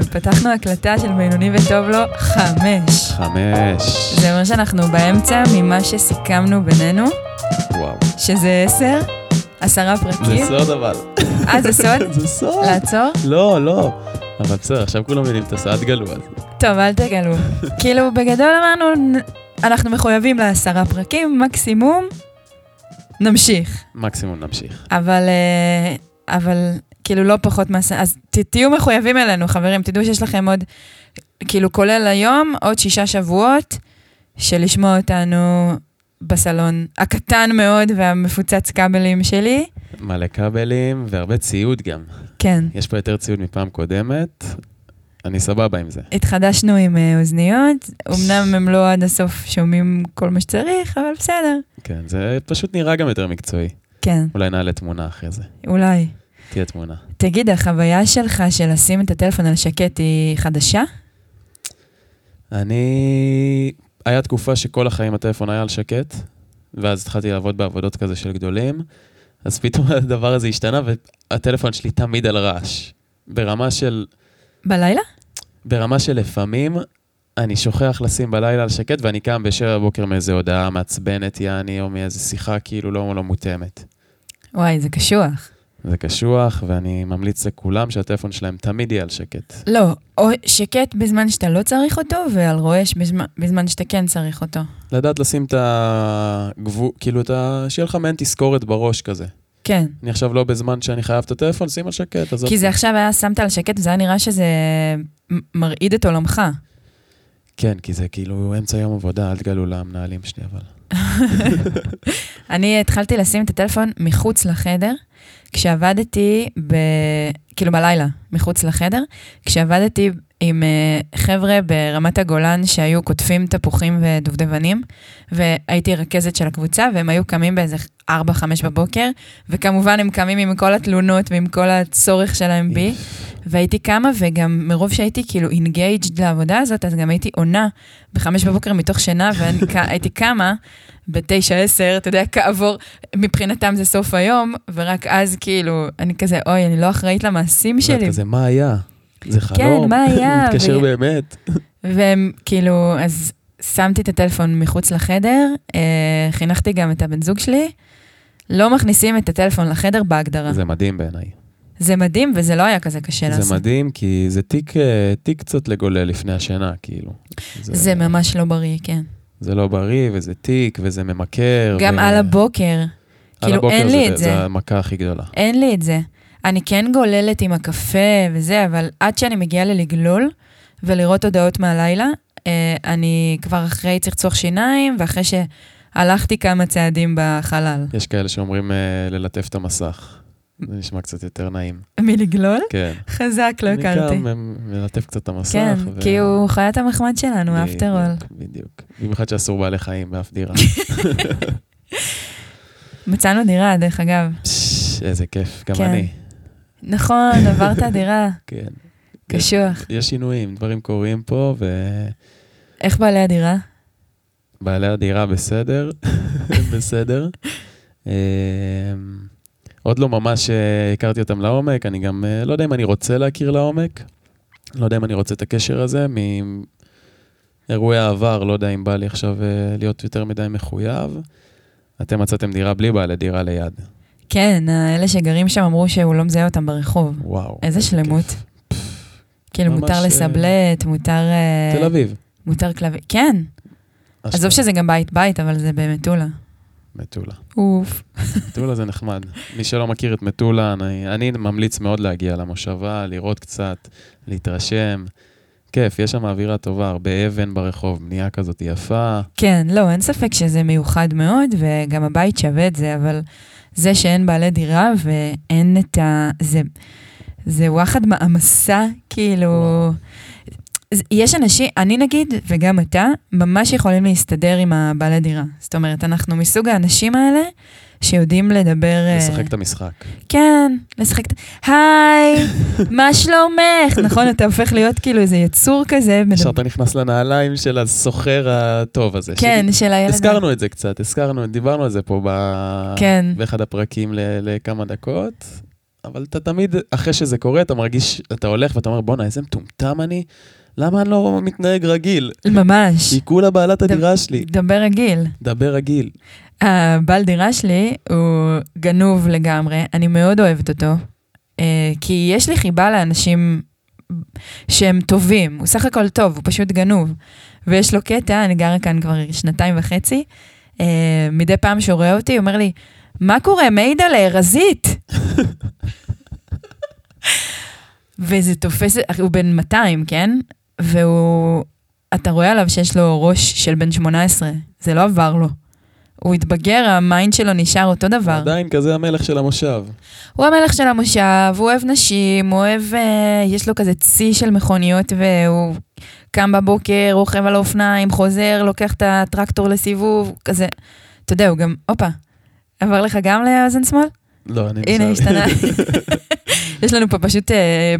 ופתחנו הקלטה של בינוני וטוב לו 5. 5. זה אומר שאנחנו באמצע ממה שסיכמנו בינינו. וואו. שזה 10, 10 פרקים. זה סוד אבל. זה סוד? זה סוד. לעצור? לא. אבל בסדר, עכשיו כולם יודעים את הסעד גלו. טוב, אל תגלו. כאילו בגדול אמרנו, אנחנו מחויבים ל10 פרקים, מקסימום נמשיך. מקסימום נמשיך. אבל כאילו לא פחות מעשה, אז תהיו מחויבים אלינו, חברים, תדעו שיש לכם עוד, כאילו כולל היום, עוד 6 שבועות, שלשמוע אותנו בסלון הקטן מאוד, והמפוצץ קבלים שלי. מלא קבלים, והרבה ציוד גם. כן. יש פה יותר ציוד מפעם קודמת, אני סבבה עם זה. התחדשנו עם אוזניות, אמנם הם לא עד הסוף שומעים כל מה שצריך, אבל בסדר. כן, זה פשוט נראה גם יותר מקצועי. כן. אולי נעלה תמונה אחרי זה. אולי. תהיה תמונה. תגיד, החוויה שלך של לשים את הטלפון על שקט היא חדשה? היה תקופה שכל החיים הטלפון היה על שקט, ואז התחלתי לעבוד בעבודות כזה של גדולים, אז פתאום הדבר הזה השתנה, והטלפון שלי תמיד על רעש. ברמה של... בלילה? ברמה של לפעמים, אני שוכח לשים בלילה על שקט, ואני קם בשבע בבוקר מאיזו הודעה מעצבנת, יעני, או מאיזו שיחה כאילו לא מותאמת. וואי, זה קשוח. זה קשוח, ואני ממליץ לכולם שהטלפון שלהם תמיד יהיה על שקט. לא, או שקט בזמן שאתה לא צריך אותו, ועל רועש בזמן שאתה כן צריך אותו. לדעת לשים את הגבול, כאילו שיהיה לך מעין תזכורת בראש כזה. כן. אני עכשיו לא בזמן שאני חייב את הטלפון, שים על שקט. כי זה עכשיו היה שמת על שקט, וזה היה נראה שזה מרעיד את עולמך. כן, כי זה כאילו אמצע יום עבודה, אל תגלו למנהלים שלי, אבל... אני התחלתי לשים את הטלפון מחוץ לחדר, כשעבדתי, כאילו בלילה, מחוץ לחדר, כשעבדתי עם חבר'ה ברמת הגולן שהיו כותפים תפוחים ודובדבנים, והייתי רכזת של הקבוצה, והם היו קמים באיזה 4-5 בבוקר, וכמובן הם קמים עם כל התלונות ועם כל הצורך שלהם בי, והייתי קמה, וגם מרוב שהייתי כאילו engaged לעבודה הזאת, אז גם הייתי עונה ב-5 בבוקר מתוך שינה, והייתי קמה, ב-9-10, אתה יודע, כעבור, מבחינתם זה סוף היום, ורק אז כאילו, אני כזה, אוי, אני לא אחראית למעשים שלי. כזה, מה היה? זה חלום. כן, מה היה? מתקשר באמת. והם כאילו, אז שמתי את הטלפון מחוץ לחדר, חינכתי גם את הבן זוג שלי, לא מכניסים את הטלפון לחדר בהגדרה. זה מדהים בעיניי. זה מדהים, וזה לא היה כזה קשה לעשות. זה מדהים, כי זה תיק קצת לגולל לפני השינה, כאילו. זה ממש לא בריא, כן. זה לא בריא, וזה תיק, וזה ממכר. גם על הבוקר. כאילו, אין לי את זה. זה המכה הכי גדולה. אין לי את זה. אני כן גוללת עם הקפה וזה, אבל עד שאני מגיעה לגלול, ולראות הודעות מהלילה, אני כבר אחרי צחצוח שיניים, ואחרי שהלכתי כמה צעדים בחלל. יש כאלה שאומרים ללטף את המסך. זה נשמע קצת יותר נעים. מלגלול? כן. חזק, לא הכרתי. אני גם מלטף קצת את המסך. כן, כי הוא חיית המחמד שלנו, after all. בדיוק. במיוחד שאסור בעלי חיים באף דירה. מצאנו דירה, דרך אגב. איזה כיף, גם אני. נכון, עברת דירה. כן. קשוח. יש שינויים, דברים קורים פה ו... איך בעלי הדירה? בעלי הדירה בסדר. בסדר. עוד לא ממש הכרתי אותם לעומק, אני גם לא יודע אם אני רוצה להכיר לעומק, לא יודע אם אני רוצה את הקשר הזה, מאירועי העבר, לא יודע אם בא לי עכשיו להיות יותר מדי מחויב. אתם מצאתם דירה בלי בעלי דירה ליד. כן, אלה שגרים שם אמרו שהוא לא מזהה אותם ברחוב. וואו. איזה שלמות. כאילו מותר לסבלט, מותר... תל אביב. מותר כלבים, כן. עזוב שזה גם בית, אבל זה במטולה. מטולה. אוף. מטולה זה נחמד. מי שלא מכיר את מטולה, אני ממליץ מאוד להגיע למושבה, לראות קצת, להתרשם. כיף, יש שם אווירה טובה, הרבה אבן ברחוב, בנייה כזאת יפה. כן, לא, אין ספק שזה מיוחד מאוד, וגם הבית שווה את זה, אבל זה שאין בעלי דירה ואין את ה... זה וואחד מאמסה, כאילו... יש אנשים, אני נגיד, וגם אתה, ממש יכולים להסתדר עם הבעלי דירה. זאת אומרת, אנחנו מסוג האנשים האלה, שיודעים לדבר... לשחק את המשחק. כן, לשחק את... היי, מה שלומך? נכון, אתה הופך להיות כאילו איזה יצור כזה. שאתה נכנס לנעליים של הסוחר הטוב הזה. כן, של הילד. הזכרנו את זה קצת, דיברנו על זה פה באחד הפרקים לכמה דקות. אבל אתה תמיד, אחרי שזה קורה, אתה מרגיש, אתה הולך ואתה אומר, בונה, איזה מטומטם אני, למה אני לא מתנהג רגיל? ממש. היא כולה בעלת הדירה שלי. דבר רגיל. דבר רגיל. הבעל דירה שלי הוא גנוב לגמרי, אני מאוד אוהבת אותו, כי יש לי חיבה לאנשים שהם טובים, הוא סך הכל טוב, הוא פשוט גנוב, ויש לו קטע, אני גרה כאן כבר 2.5 שנים, מדי פעם שהוא רואה אותי, הוא אומר לי, מה קורה, מידע להירזית? וזה תופס, הוא בן 200, כן? והוא, אתה רואה עליו שיש לו ראש של בן 18, זה לא עבר לו. הוא התבגר, המיינד שלו נשאר אותו דבר. עדיין כזה המלך של המושב. הוא המלך של המושב, הוא אוהב נשים, הוא אוהב, יש לו כזה צי של מכוניות, והוא קם בבוקר, רוכב על האופניים, חוזר, לוקח את הטרקטור לסיבוב, כזה, אתה יודע, הוא גם, אופה, עבר לך גם לאוזן שמאל? לא, אני נשאר. הנה, השתנה. יש לנו פה פשוט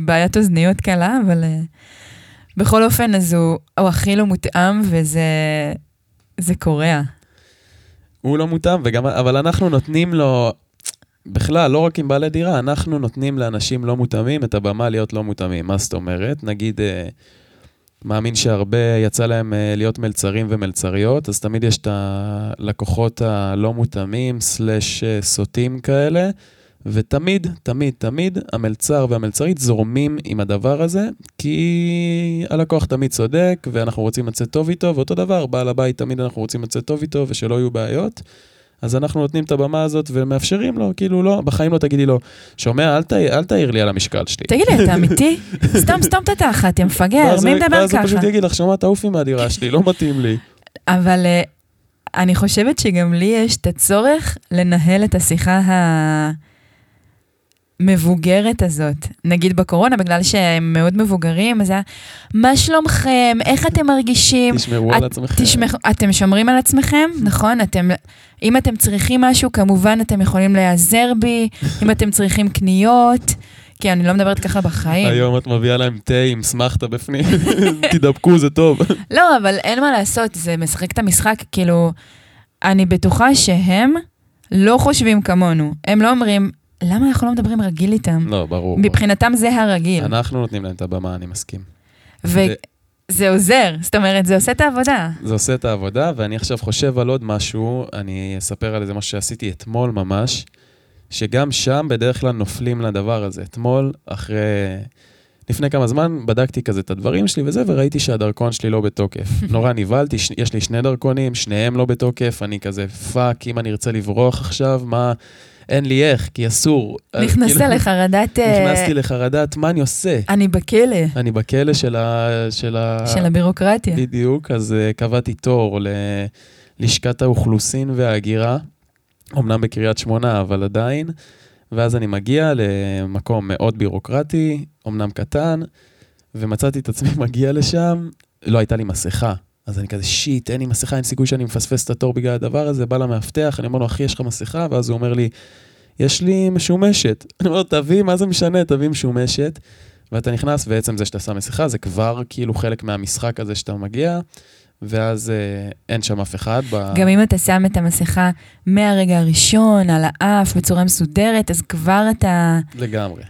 בעיית אוזניות קלה, אבל בכל אופן, אז הוא הכי לא מותאם, וזה קורע. הוא לא מותאם, אבל אנחנו נותנים לו, בכלל, לא רק עם בעלי דירה, אנחנו נותנים לאנשים לא מותאמים את הבמה להיות לא מותאמים. מה זאת אומרת? נגיד, מאמין שהרבה יצא להם להיות מלצרים ומלצריות, אז תמיד יש את הלקוחות הלא מותאמים, סלש סוטים כאלה, ותמיד, תמיד, תמיד, המלצר והמלצרית זורמים עם הדבר הזה, כי הלקוח תמיד צודק, ואנחנו רוצים לצאת טוב איתו, ואותו דבר, בעל הבית תמיד אנחנו רוצים לצאת טוב איתו, ושלא יהיו בעיות, אז אנחנו נותנים את הבמה הזאת, ומאפשרים לו, כאילו לא, בחיים לא תגידי לו, שומע, אל תעיר לי על המשקל שלי. תגיד לי, אתה אמיתי? סתם תתחת, יא מפגר, מי מדבר ככה? ואז הוא פשוט יגיד לך, שומע, תעופי מהדירה שלי, לא מתאים לי. אבל אני חושבת שגם לי יש את הצורך לנהל את השיחה מבוגרת הזאת. נגיד בקורונה, בגלל שהם מאוד מבוגרים, אז מה שלומכם? איך אתם מרגישים? תשמרו על עצמכם. אתם שומרים על עצמכם, נכון? אם אתם צריכים משהו, כמובן אתם יכולים להיעזר בי, אם אתם צריכים קניות, כי אני לא מדברת ככה בחיים. היום את מביאה להם תה, אם סמכת בפנים, תדבקו, זה טוב. לא, אבל אין מה לעשות, זה משחק את המשחק, כאילו, אני בטוחה שהם לא חושבים כמונו. הם לא אומרים, למה אנחנו לא מדברים רגיל איתם? לא, ברור. מבחינתם זה הרגיל. אנחנו נותנים להם את הבמה, אני מסכים. וזה עוזר, זאת אומרת, זה עושה את העבודה. זה עושה את העבודה, ואני עכשיו חושב על עוד משהו, אני אספר על איזה משהו שעשיתי אתמול ממש, שגם שם בדרך כלל נופלים לדבר הזה. אתמול, לפני כמה זמן, בדקתי כזה את הדברים שלי וזה, וראיתי שהדרכון שלי לא בתוקף. נורא נבלתי, יש לי 2 דרכונים, שניהם לא בתוקף, אני כזה, פאק, אם אני ארצה לברוח עכשיו, מה... אין לי איך, כי אסור. נכנסתי לחרדת, מה אני עושה? אני בכלא. אני בכלא של הבירוקרטיה. בדיוק, אז קבעתי תור ללשכת האוכלוסין וההגירה, אמנם בקריית 8, אבל עדיין, ואז אני מגיע למקום מאוד בירוקרטי, אמנם קטן, ומצאתי את עצמי מגיע לשם, לא הייתה לי מסכה. אז אני כזה, שיט, אין לי מסכה, אין סיכוי שאני מפספס את התור בגלל הדבר הזה, בא למאבטח, אני אומר לו, אחי, יש לך מסכה? ואז הוא אומר לי, יש לי משומשת. אני אומר לו, תביא, מה זה משנה? תביא משומשת. ואתה נכנס, ועצם זה שאתה שם מסכה, זה כבר כאילו חלק מהמשחק הזה שאתה מגיע, ואז אין שם אף אחד. גם אם אתה שם את המסכה מהרגע הראשון, על האף, בצורה מסודרת, אז כבר אתה... לגמרי.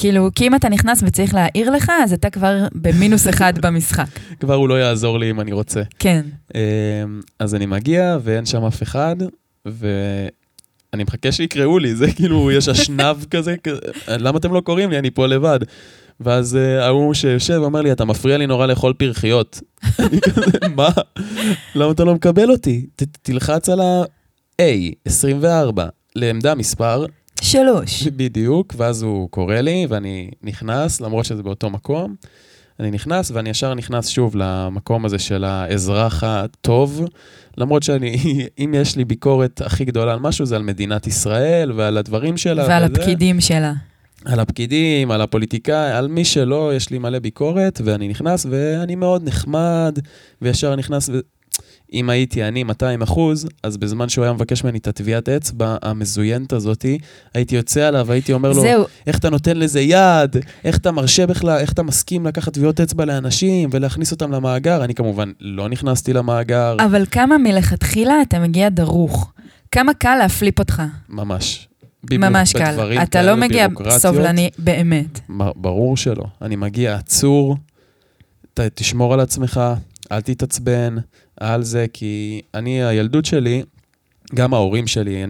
כאילו, כי אם אתה נכנס וצריך להעיר לך, אז אתה כבר במינוס 1 במשחק. כבר הוא לא יעזור לי אם אני רוצה. כן. אז אני מגיע, ואין שם אף אחד, ואני מחכה שיקראו לי, זה כאילו, יש אשנב כזה, למה אתם לא קוראים לי? אני פה לבד. ואז ההוא שיושב אומר לי, אתה מפריע לי נורא לאכול פרחיות. אני כזה, מה? למה אתה לא מקבל אותי? תלחץ על ה-A, 24, לעמדה מספר... 3. בדיוק, ואז הוא קורא לי, ואני נכנס, למרות שזה באותו מקום, אני נכנס, ואני ישר נכנס שוב למקום הזה של האזרח הטוב, למרות אם יש לי ביקורת הכי גדולה על משהו, זה על מדינת ישראל, ועל הדברים שלה. ועל הפקידים שלה. על הפקידים, על הפוליטיקה, על מי שלא, יש לי מלא ביקורת, ואני נכנס, ואני מאוד נחמד, וישר נכנס... אם הייתי אני 200%, אז בזמן שהוא היה מבקש ממני את הטביעת אצבע המזוינת הזאת, הייתי יוצא עליו, הייתי אומר לו, איך אתה נותן לזה יד, איך אתה מרשה בכלל, איך אתה מסכים לקחת טביעות אצבע לאנשים, ולהכניס אותם למאגר, אני כמובן לא נכנסתי למאגר. אבל כמה מלכתחילה אתה מגיע דרוך, כמה קל להפליפ אותך. ממש. ממש קל. אתה לא מגיע סובלני באמת. ברור שלא. אני מגיע עצור, תשמור על עצמך, אל תתעצבן, על זה, כי אני, הילדות שלי, גם ההורים שלי,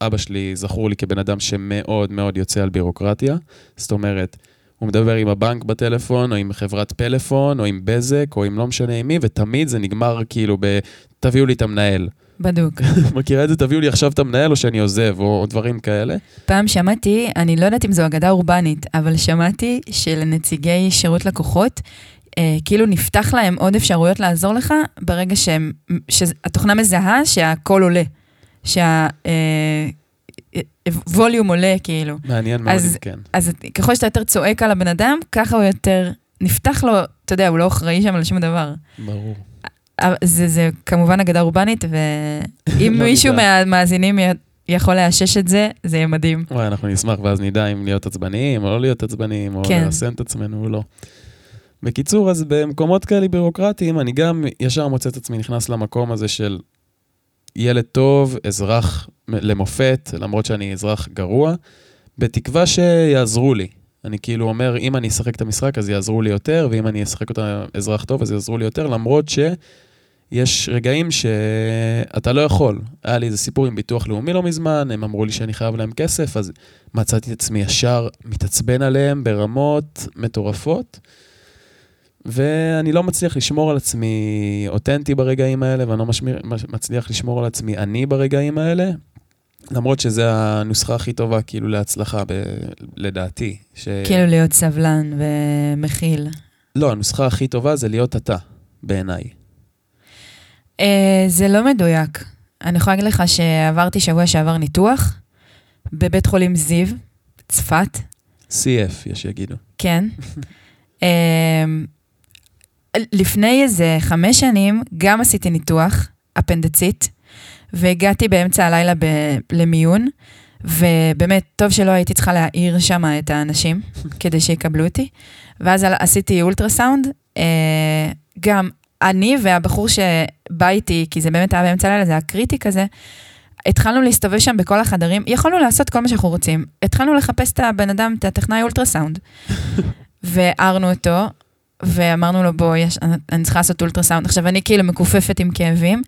אבא שלי זכור לי כבן אדם שמאוד מאוד יוצא על בירוקרטיה, זאת אומרת, הוא מדבר עם הבנק בטלפון, או עם חברת פלאפון, או עם בזק, או עם לא משנה עם מי, ותמיד זה נגמר כאילו תביאו לי את המנהל. בדוק. מכירה את זה, תביאו לי עכשיו את המנהל, או שאני עוזב, או דברים כאלה. פעם שמעתי, אני לא יודעת אם זו אגדה אורבנית, אבל שמעתי שלנציגי שירות לקוחות, כאילו נפתח להם עוד אפשרויות לעזור לך, ברגע שהתוכנה מזהה שהכל עולה. ווליום עולה, כאילו. מעניין מאוד, כן. אז ככל שאתה יותר צועק על הבן אדם, ככה הוא יותר נפתח לו, אתה יודע, הוא לא אחראי שם על שום דבר. ברור. זה כמובן אגדה אורבנית, ואם מישהו מהמאזינים יכול לאשש את זה, זה יהיה מדהים. וואי, אנחנו נשמח, ואז נדע אם להיות עצבניים, או לא להיות עצבניים, או לרסן את עצמנו, או לא. בקיצור, אז במקומות כאלה בירוקרטיים, אני גם ישר מוצא את עצמי נכנס למקום הזה של ילד טוב, אזרח למופת, למרות שאני אזרח גרוע, בתקווה שיעזרו לי. אני כאילו אומר, אם אני אשחק את המשחק, אז יעזרו לי יותר, ואם אני אשחק אותה אזרח טוב, אז יעזרו לי יותר, למרות שיש רגעים שאתה לא יכול. היה לי איזה סיפור עם ביטוח לאומי לא מזמן, הם אמרו לי שאני חייב להם כסף, אז מצאתי את עצמי ישר מתעצבן עליהם ברמות מטורפות, ואני לא מצליח לשמור על עצמי אותנטי ברגעים האלה, ואני לא מצליח לשמור על עצמי אני ברגעים האלה, למרות שזו הנוסחה הכי טובה, כאילו להצלחה, לדעתי. כאילו להיות סבלן ומכיל. לא, הנוסחה הכי טובה זה להיות אתה, בעיניי. זה לא מדויק. אני יכולה להגיד לך שעברתי שבוע שעבר ניתוח, בבית חולים זיו, צפת. CF, יש שיגידו. כן. לפני איזה 5 שנים, גם עשיתי ניתוח, אפנדצית, והגעתי באמצע הלילה למיון, ובאמת, טוב שלא הייתי צריכה להעיר שם את האנשים, כדי שיקבלו אותי, ואז עשיתי אולטרסאונד, גם אני והבחור שבא איתי, כי זה באמת היה באמצע הלילה, זה היה קריטי כזה, התחלנו להסתובב שם בכל החדרים, יכולנו לעשות כל מה שאנחנו רוצים, התחלנו לחפש את הבן אדם, את הטכנאי אולטרסאונד, והערנו אותו, ואמרנו לו, בוא, אני צריכה לעשות אולטרסאונד, עכשיו אני כאילו מקופפת עם כאבים,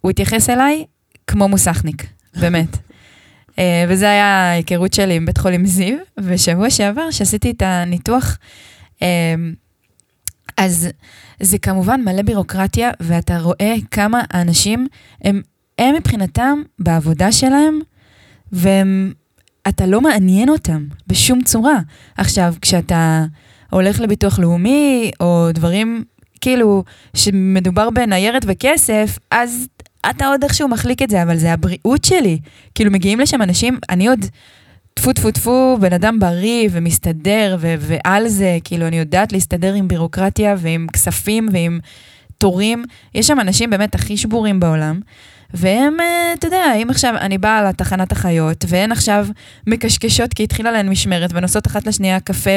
הוא התייחס אליי כמו מוסכניק, באמת. וזה היה ההיכרות שלי עם בית חולים זיו, ושבוע שעבר שעשיתי את הניתוח, אז זה כמובן מלא בירוקרטיה, ואתה רואה כמה האנשים, הם מבחינתם בעבודה שלהם, ואתה לא מעניין אותם בשום צורה. עכשיו, כשאתה הולך לביטוח לאומי, או דברים כאילו שמדובר בניירת וכסף, אז אתה עוד איכשהו מחליק את זה, אבל זה הבריאות שלי. כאילו מגיעים לשם אנשים, אני עוד טפו, בן אדם בריא ומסתדר, ועל זה, כאילו אני יודעת להסתדר עם בירוקרטיה, ועם כספים, ועם תורים. יש שם אנשים באמת הכי שבורים בעולם, והם, אתה יודע, אם עכשיו אני באה לתחנת החיות, והן עכשיו מקשקשות, כי התחילה להן משמרת, ונוסעות אחת לשנייה קפה,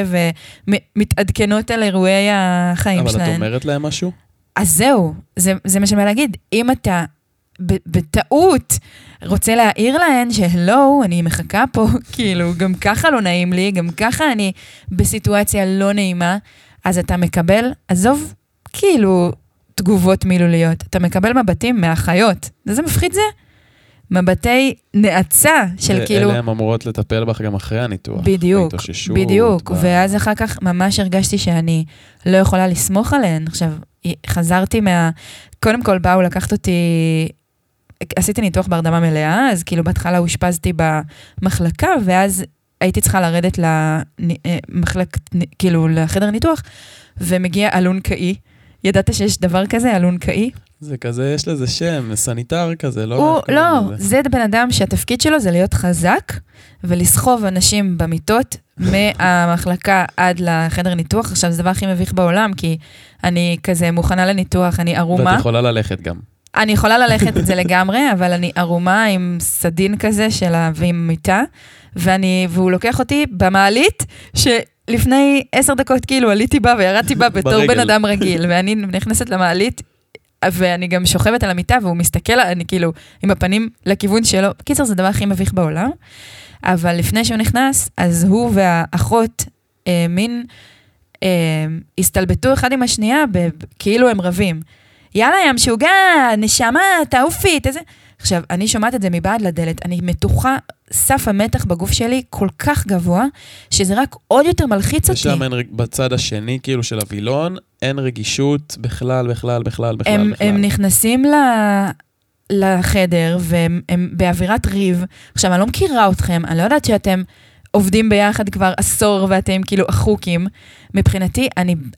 ומתעדכנות על אירועי החיים שלהן. אבל את אומרת להם משהו? אז זהו, זה מה שאני להגיד. אם אתה בטעות רוצה להעיר להן שהלו, אני מחכה פה, כאילו, גם ככה לא נעים לי, גם ככה אני בסיטואציה לא נעימה, אז אתה מקבל, עזוב, כאילו, תגובות מילוליות. אתה מקבל מבטים מהחיות. זה מפחיד זה? מבטי נעצה של כאילו... אלה הן אמורות לטפל בך גם אחרי הניתוח. בדיוק, בדיוק. ואז אחר כך ממש הרגשתי שאני לא יכולה לסמוך עליהן. עכשיו, חזרתי קודם כל באו לקחת אותי... עשיתי ניתוח בהרדמה מלאה, אז כאילו בהתחלה הושפזתי במחלקה, ואז הייתי צריכה לרדת כאילו לחדר ניתוח, ומגיע אלונקאי. ידעת שיש דבר כזה, אלונקאי? זה כזה, יש לזה שם, סניטר כזה, לא... לא, זה בן אדם שהתפקיד שלו זה להיות חזק, ולסחוב אנשים במיטות, מהמחלקה עד לחדר ניתוח. עכשיו, זה דבר הכי מביך בעולם, כי אני כזה מוכנה לניתוח, אני ערומה. ואת יכולה ללכת גם. אני יכולה ללכת את זה לגמרי, אבל אני ערומה עם סדין כזה שלה, ועם מיטה, והוא לוקח אותי במעלית, לפני 10 דקות כאילו עליתי בה וירדתי בה בתור בן אדם רגיל, ואני נכנסת למעלית ואני גם שוכבת על המיטה, והוא מסתכל, אני כאילו, עם הפנים לכיוון שלו, קיצר, זה הדבר הכי מביך בעולם, אבל לפני שהוא נכנס, אז הוא והאחות, מין, הסתלבטו אחד עם השנייה, כאילו הם רבים. יאללה, ים שוגע, נשמה, תעופית, איזה... עכשיו, אני שומעת את זה מבעד לדלת, אני מתוחה, סף המתח בגוף שלי כל כך גבוה, שזה רק עוד יותר מלחיץ אותי. ושם בצד השני, כאילו של הווילון, אין רגישות בכלל. הם נכנסים לחדר, והם באווירת ריב. עכשיו, אני לא מכירה אתכם, אני לא יודעת שאתם עובדים ביחד כבר עשור, ואתם כאילו החוקים. מבחינתי,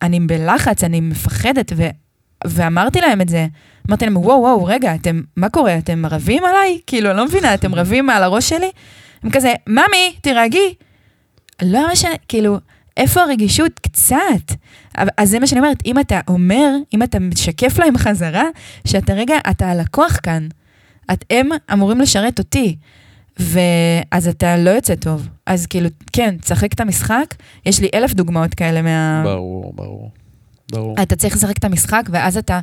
אני בלחץ, אני מפחדת, ואמרתי להם את זה, אמרתי להם, וואו, רגע, אתם, מה קורה? אתם רבים עליי? כאילו, אני לא מבינה, אתם רבים על הראש שלי? הם כזה, ממי, תירגעי. לא משנה, כאילו, איפה הרגישות? קצת. אז זה מה שאני אומרת, אם אתה אומר, אם אתה משקף להם חזרה, שאתה רגע, אתה הלקוח כאן. הם אמורים לשרת אותי. ואז אתה לא יוצא טוב. אז כאילו, כן, תשחק את המשחק. יש לי 1,000 דוגמאות כאלה מה... ברור. אתה צריך לשחק את המשחק, ואז אתה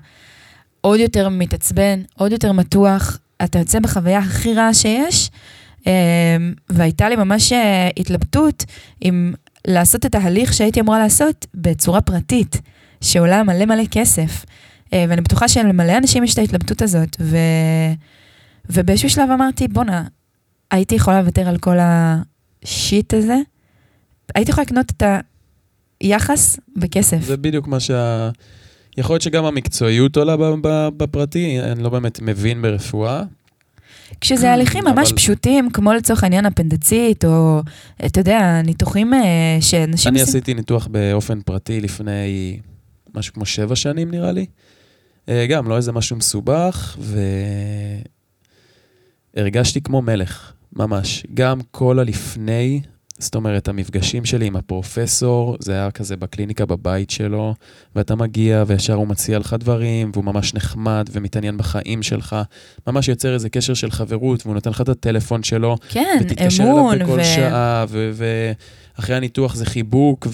עוד יותר מתעצבן, עוד יותר מתוח, אתה יוצא בחוויה הכי רעה שיש, והייתה לי ממש התלבטות עם לעשות את ההליך שהייתי אמורה לעשות בצורה פרטית, שעולה מלא כסף, ואני בטוחה שלמלא אנשים יש את ההתלבטות הזאת, ובאיזשהו שלב אמרתי, בונה, הייתי יכולה לוותר על כל השיט הזה, הייתי יכולה לקנות את ה... יחס בכסף. זה בדיוק מה יכול להיות שגם המקצועיות עולה בפרטי, אני לא באמת מבין ברפואה. כשזה הליכים ממש פשוטים, כמו לצורך העניין אפנדצית, או, אתה יודע, ניתוחים שאנשים... אני עשיתי ניתוח באופן פרטי לפני משהו כמו 7 שנים, נראה לי. גם, לא איזה משהו מסובך, והרגשתי כמו מלך, ממש. גם כל הלפני... זאת אומרת, המפגשים שלי עם הפרופסור, זה היה כזה בקליניקה בבית שלו, ואתה מגיע וישר הוא מציע לך דברים, והוא ממש נחמד ומתעניין בחיים שלך, ממש יוצר איזה קשר של חברות, והוא נותן לך את הטלפון שלו, כן, ותתקשר אליו בכל שעה, ואחרי הניתוח זה חיבוק,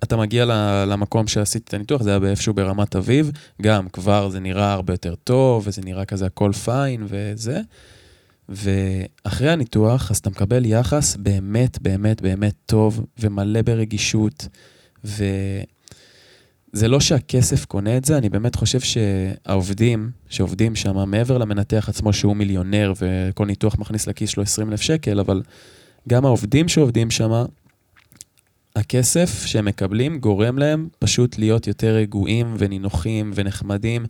ואתה מגיע למקום שעשיתי את הניתוח, זה היה באיפשהו ברמת אביב, גם כבר זה נראה הרבה יותר טוב, וזה נראה כזה הכל פיין וזה, ואחרי הניתוח, אז אתה מקבל יחס באמת טוב, ומלא ברגישות, וזה לא שהכסף קונה את זה, אני באמת חושב שהעובדים, שעובדים שם, מעבר למנתח עצמו שהוא מיליונר, וכל ניתוח מכניס לכיס שלו 20,000 שקל, אבל גם העובדים שעובדים שם, הכסף שהם מקבלים גורם להם פשוט להיות יותר רגועים ונינוחים ונחמדים,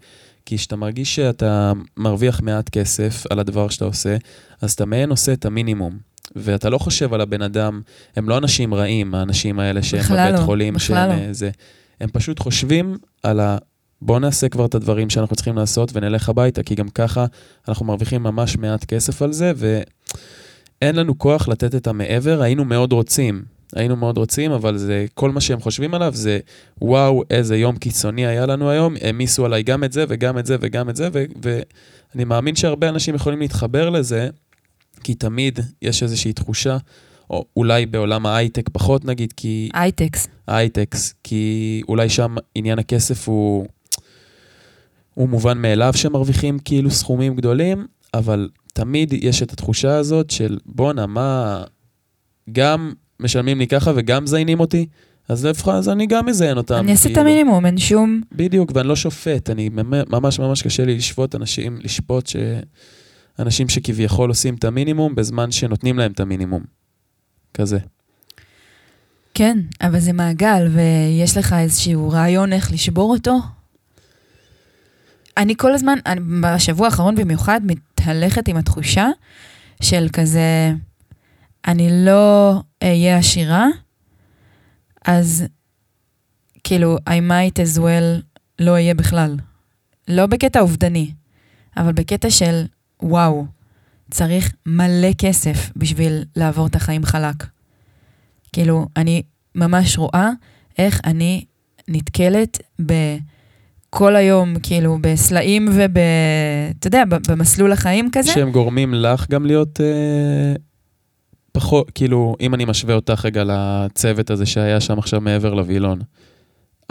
כי כשאתה מרגיש שאתה מרוויח מעט כסף על הדבר שאתה עושה, אז אתה מעין עושה את המינימום. ואתה לא חושב על הבן אדם, הם לא אנשים רעים, האנשים האלה שהם בבית חולים, הם פשוט חושבים על בוא נעשה כבר את הדברים שאנחנו צריכים לעשות ונלך הביתה, כי גם ככה אנחנו מרוויחים ממש מעט כסף על זה, ואין לנו כוח לתת את המעבר, היינו מאוד רוצים, אבל זה, כל מה שהם חושבים עליו זה, וואו, איזה יום קיצוני היה לנו היום, המיסו עליי גם את זה, וגם את זה, ואני מאמין שהרבה אנשים יכולים להתחבר לזה, כי תמיד יש איזושהי תחושה, או אולי בעולם ההייטק פחות נגיד, כי... ההייטקס, כי אולי שם עניין הכסף הוא מובן מאליו שמרוויחים כאילו סכומים גדולים, אבל תמיד יש את התחושה הזאת של, בוא נאמר, גם... משלמים לי ככה וגם זיינים אותי, אז אני גם מזיין אותם. אני אעשה את המינימום, אין שום... בדיוק, ואני לא שופט, אני ממש קשה לי לשפוט אנשים שכביכול עושים את המינימום, בזמן שנותנים להם את המינימום. כזה. כן, אבל זה מעגל, ויש לך איזשהו רעיון איך לשבור אותו? אני כל הזמן, בשבוע האחרון במיוחד, מתהלכת עם התחושה של כזה... אני לא אהיה עשירה, אז כאילו, I might as well לא אהיה בכלל. לא בקטע אובדני, אבל בקטע של, וואו, צריך מלא כסף בשביל לעבור את החיים חלק. כאילו, אני ממש רואה איך אני נתקלת בכל היום, כאילו, בסלעים אתה יודע, במסלול החיים כזה. שהם גורמים לך גם להיות... פחות, כאילו, אם אני משווה אותך רגע לצוות הזה שהיה שם עכשיו מעבר לווילון,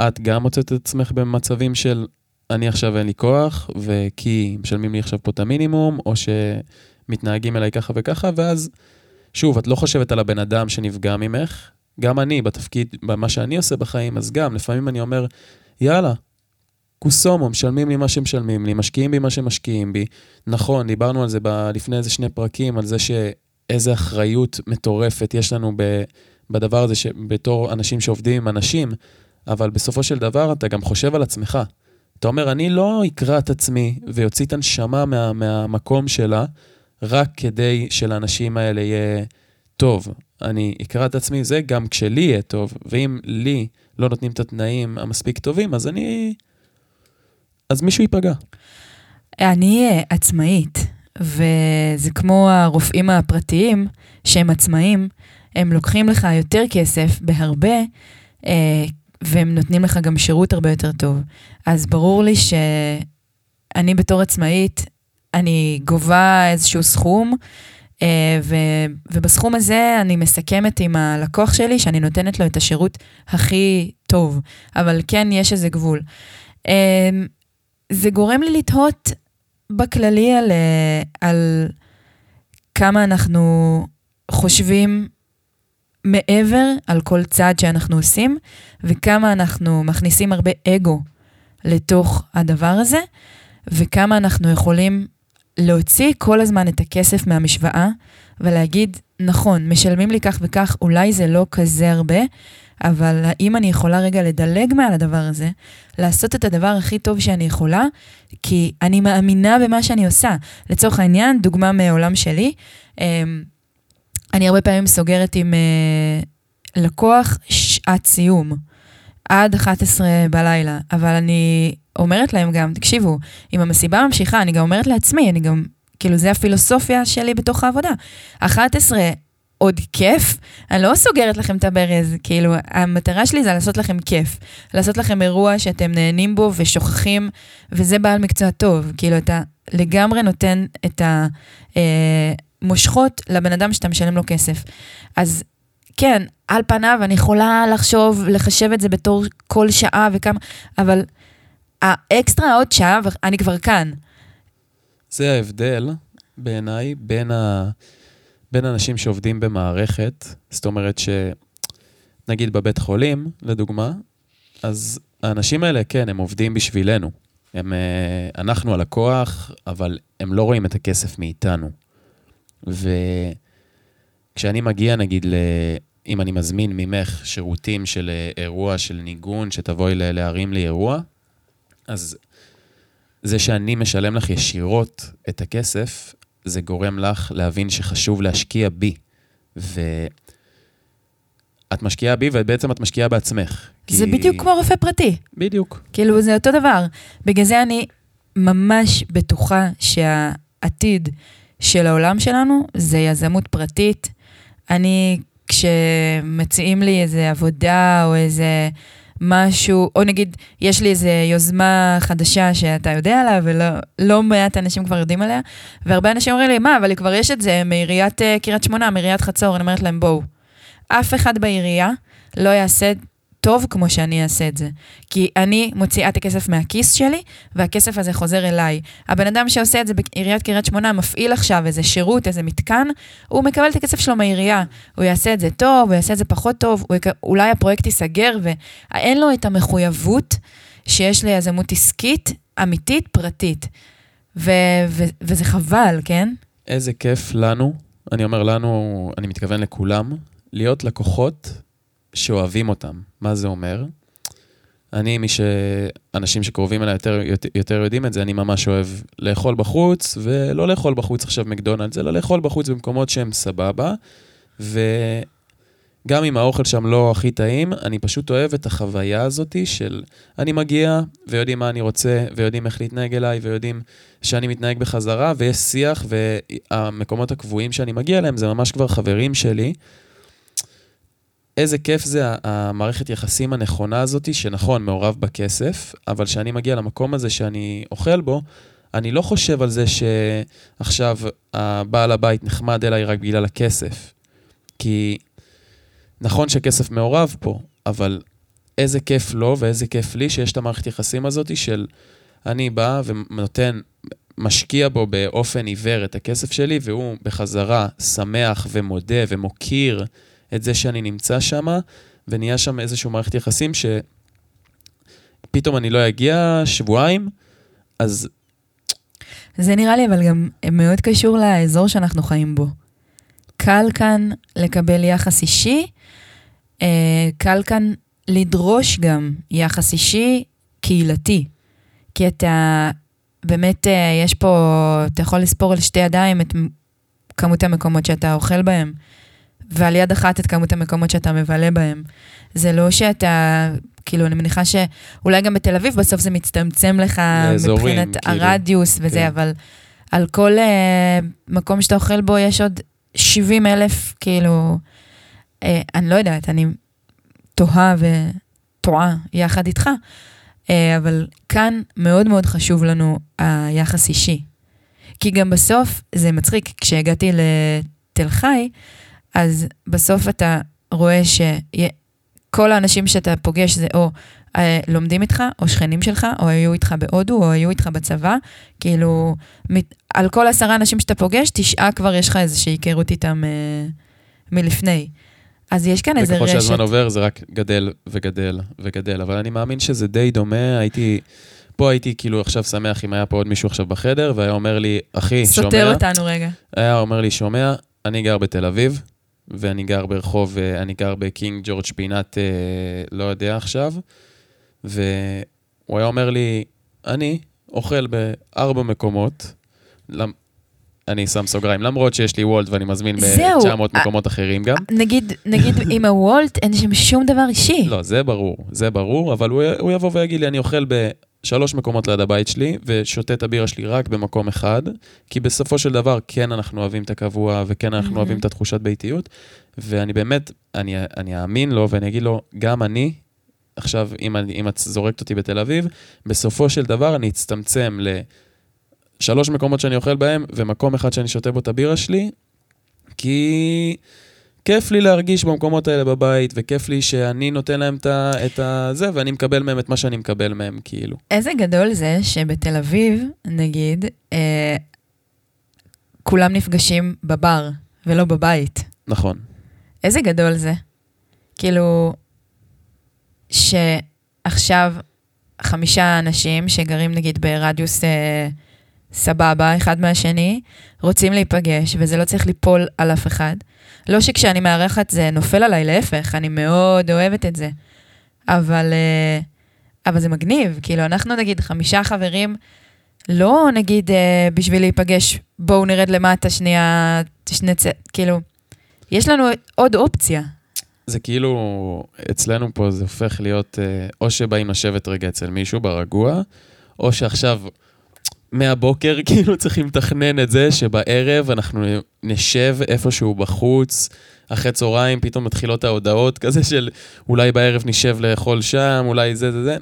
את גם מוצאת את עצמך במצבים של אני עכשיו אין לי כוח, וכי משלמים לי עכשיו פה את המינימום, או שמתנהגים אליי ככה וככה, ואז, שוב, את לא חושבת על הבן אדם שנפגע ממך, גם אני, בתפקיד, במה שאני עושה בחיים, אז גם, לפעמים אני אומר, יאללה, קוסומו, משלמים לי מה שמשלמים לי, משקיעים בי מה שמשקיעים בי, נכון, דיברנו על זה לפני איזה שני פרקים, על זה שאיזה אחריות מטורפת יש לנו בדבר הזה, בתור אנשים שעובדים עם אנשים, אבל בסופו של דבר אתה גם חושב על עצמך. אתה אומר, אני לא אקרא את עצמי ויוציא את הנשמה מהמקום שלה, רק כדי שלאנשים האלה יהיה טוב. אני אקרא את עצמי זה גם כשלי יהיה טוב, ואם לי לא נותנים את התנאים המספיק טובים, אז מישהו ייפגע. אני עצמאית, וזה כמו הרופאים הפרטיים, שהם עצמאים, הם לוקחים לך יותר כסף בהרבה, והם נותנים לך גם שירות הרבה יותר טוב. אז ברור לי שאני בתור עצמאית, אני גובה איזשהו סכום, ובסכום הזה אני מסכמת עם הלקוח שלי, שאני נותנת לו את השירות הכי טוב. אבל כן, יש איזה גבול. זה גורם לי לתהות בכללי על כמה אנחנו חושבים מעבר על כל צעד שאנחנו עושים, וכמה אנחנו מכניסים הרבה אגו לתוך הדבר הזה, וכמה אנחנו יכולים להוציא כל הזמן את הכסף מהמשוואה, ולהגיד, נכון, משלמים לי כך וכך, אולי זה לא כזה הרבה, אבל האם אני יכולה רגע לדלג מעל הדבר הזה, לעשות את הדבר הכי טוב שאני יכולה, כי אני מאמינה במה שאני עושה. לצורך העניין, דוגמה מעולם שלי, אני הרבה פעמים סוגרת עם לקוח שעת סיום, עד 11 בלילה, אבל אני אומרת להם גם, תקשיבו, אם המסיבה ממשיכה, אני גם אומרת לעצמי, אני גם, כאילו זה הפילוסופיה שלי בתוך העבודה. 11 עוד כיף, אני לא סוגרת לכם את הברז, כאילו המטרה שלי זה לעשות לכם כיף, לעשות לכם אירוע שאתם נהנים בו ושוכחים, וזה בעל מקצוע טוב, כאילו אתה לגמרי נותן את ה... מושכות לבן אדם שאתה משלם לו כסף. אז כן, על פניו אני יכולה לחשב את זה בתור כל שעה וכמה, אבל האקסטרה עוד שעה, אני כבר כאן. זה ההבדל בעיניי בין אנשים שעובדים במערכת, זאת אומרת שנגיד בבית חולים, לדוגמה, אז האנשים האלה, כן, הם עובדים בשבילנו. אנחנו הלקוח, אבל הם לא רואים את הכסף מאיתנו. וכשאני מגיע, נגיד, אם אני מזמין ממך שירותים של אירוע, של ניגון, שתבואי להרים לי אירוע, אז זה שאני משלם לך ישירות את הכסף, זה גורם לך להבין שחשוב להשקיע בי. ואת משקיעה בי, ובעצם את משקיעה בעצמך. זה בדיוק כמו רופא פרטי. בדיוק. כאילו, זה אותו דבר. בגלל זה אני ממש בטוחה שהעתיד של העולם שלנו, זה יזמות פרטית. אני, כשמציעים לי איזה עבודה, או איזה משהו, או נגיד, יש לי איזה יוזמה חדשה שאתה יודע עליה, ולא מעט אנשים כבר יודעים עליה, והרבה אנשים אומרים לי, מה, אבל כבר יש את זה, מעיריית קריית שמונה, מעיריית חצור, אני אומרת להם, בואו. אף אחד בעירייה לא יעשה טוב כמו שאני אעשה את זה. כי אני מוציאה את הכסף מהכיס שלי, והכסף הזה חוזר אליי. הבן אדם שעושה את זה בעיריית קריית שמונה, מפעיל עכשיו איזה שירות, איזה מתקן, הוא מקבל את הכסף שלו מהעירייה. הוא יעשה את זה טוב, הוא יעשה את זה פחות טוב, אולי הפרויקט ייסגר, ואין לו את המחויבות שיש ליזמות עסקית, אמיתית, פרטית. וזה חבל, כן? איזה כיף לנו, אני אומר לנו, אני מתכוון לכולם, להיות לקוחות שאוהבים אותם. מה זה אומר? אני, אנשים שקרובים אליי יותר יודעים את זה, אני ממש אוהב לאכול בחוץ, ולא לאכול בחוץ עכשיו מקדונלד, זה לא לאכול בחוץ במקומות שהם סבבה, וגם אם האוכל שם לא הכי טעים, אני פשוט אוהב את החוויה הזאת של אני מגיע, ויודעים מה אני רוצה, ויודעים איך להתנהג אליי, ויודעים שאני מתנהג בחזרה, ויש שיח, והמקומות הקבועים שאני מגיע אליהם, זה ממש כבר חברים שלי, איזה כיף זה המערכת יחסים הנכונה הזאת, שנכון, מעורב בכסף, אבל שאני מגיע למקום הזה שאני אוכל בו, אני לא חושב על זה שעכשיו הבעל הבית נחמד אליי רק בגלל הכסף. כי נכון שכסף מעורב פה, אבל איזה כיף לו ואיזה כיף לי שיש את המערכת יחסים הזאת של אני בא ונותן, משקיע בו באופן עיוור את הכסף שלי, והוא בחזרה שמח ומודה ומוקיר את זה שאני נמצא שם, ונהיה שם איזשהו מערכת יחסים שפתאום אני לא אגיע שבועיים, אז... זה נראה לי, אבל גם מאוד קשור לאזור שאנחנו חיים בו. קל כאן לקבל יחס אישי, קל כאן לדרוש גם יחס אישי קהילתי, כי אתה באמת, יש פה, אתה יכול לספור על שתי ידיים את כמות המקומות שאתה אוכל בהם, ועל יד אחת את כמות המקומות שאתה מבלה בהם. זה לא שאתה, כאילו, אני מניחה שאולי גם בתל אביב בסוף זה מצטמצם לך מבחינת הרדיוס וזה, אבל על כל מקום שאתה אוכל בו יש עוד 70,000, כאילו, אני לא יודעת, אני תוהה ותועה יחד איתך, אבל כאן מאוד מאוד חשוב לנו היחס אישי. כי גם בסוף, זה מצחיק, כשהגעתי לתל חי, אז בסוף אתה רואה שכל האנשים שאתה פוגש זה או לומדים איתך, או שכנים שלך, או היו איתך בעודו, או היו איתך בצבא, כאילו, על כל 10 אנשים שאתה פוגש, 9 כבר יש לך איזושהי היכרות איתם מלפני. אז יש כאן איזה רשת. וככל שהזמן עובר זה רק גדל וגדל וגדל, אבל אני מאמין שזה די דומה, הייתי כאילו עכשיו שמח אם היה פה עוד מישהו עכשיו בחדר, והיה אומר לי, אחי, שומע. סותר אותנו רגע. היה אומר לי, שומע, אני גר בתל אביב, ואני גר ברחוב, אני גר בקינג ג'ורג' פינת, לא יודע עכשיו, והוא היה אומר לי, אני אוכל ב4 מקומות, אני שם סוגריים, למרות שיש לי וולט ואני מזמין ב-900 מקומות אחרים גם. נגיד עם הוולט אין שם שום דבר אישי. לא, זה ברור, אבל הוא יבוא ויגיד לי, אני אוכל ב3 מקומות ליד הבית שלי, ושותה את הבירה שלי רק במקום אחד, כי בסופו של דבר כן אנחנו אוהבים את הקבוע, וכן אנחנו אוהבים את התחושת ביתיות, ואני באמת, אני אאמין לו, ואני אגיד לו, גם אני, עכשיו, אם את זורקת אותי בתל אביב, בסופו של דבר אני אצטמצם ל... 3 מקומות שאני אוכל בהם, ומקום אחד שאני שותה בו את הבירה שלי, כי כיף לי להרגיש במקומות האלה בבית, וכיף לי שאני נותן להם את זה, ואני מקבל מהם את מה שאני מקבל מהם, כאילו. איזה גדול זה שבתל אביב, נגיד, כולם נפגשים בבר, ולא בבית. נכון. איזה גדול זה? כאילו, שעכשיו 5 אנשים שגרים, נגיד, ברדיוס... סבבה, אחד מהשני, רוצים להיפגש, וזה לא צריך ליפול על אף אחד. לא שכשאני מערכת זה נופל עליי, להפך, אני מאוד אוהבת את זה. אבל זה מגניב, כאילו, אנחנו נגיד 5 חברים, לא נגיד בשביל להיפגש, בואו נרד למטה שנייה, כאילו, יש לנו עוד אופציה. זה כאילו, אצלנו פה זה הופך להיות, או שבאים לשבת רגע אצל מישהו ברגוע, או שעכשיו... מהבוקר כאילו צריכים לתכנן את זה שבערב אנחנו נשב איפשהו בחוץ, אחרי צהריים פתאום מתחילות ההודעות כזה של אולי בערב נשב לאכול שם, אולי זה.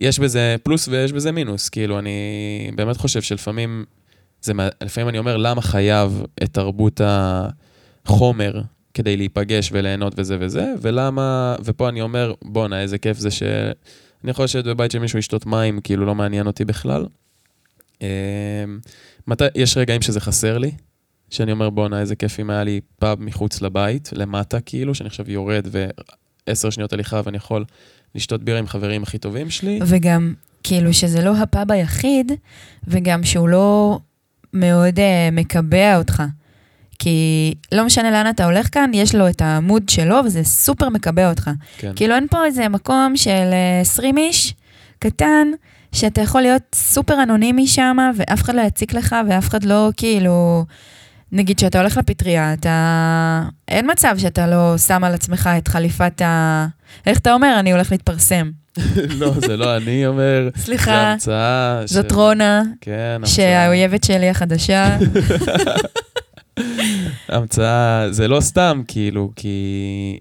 יש בזה פלוס ויש בזה מינוס, כאילו אני באמת חושב שלפעמים, לפעמים אני אומר למה חייב את תרבות החומר כדי להיפגש וליהנות וזה, ולמה, ופה אני אומר בונה איזה כיף זה שאני יכול לשבת בבית שמישהו ישתות מים, כאילו לא מעניין אותי בכלל. יש רגעים שזה חסר לי, שאני אומר בונה איזה כיף אם היה לי פאב מחוץ לבית, למטה כאילו, שאני עכשיו יורד ו10 שניות הליכה ואני יכול לשתות בירה עם חברים הכי טובים שלי. וגם כאילו שזה לא הפאב היחיד, וגם שהוא לא מאוד מקבע אותך, כי לא משנה לאן אתה הולך כאן, יש לו את העמוד שלו וזה סופר מקבע אותך. כן. כאילו אין פה איזה מקום של 20 איש קטן, שאתה יכול להיות סופר אנונימי שם, ואף אחד לא יציק לך, ואף אחד לא, כאילו, נגיד שאתה הולך לפטריה, אתה, אין מצב שאתה לא שם על עצמך את חליפת ה... איך אתה אומר? אני הולך להתפרסם. לא, זה לא אני אומר. סליחה, זאת רונה, שהאויבת שלי החדשה. המצאה, זה לא סתם, כאילו, כי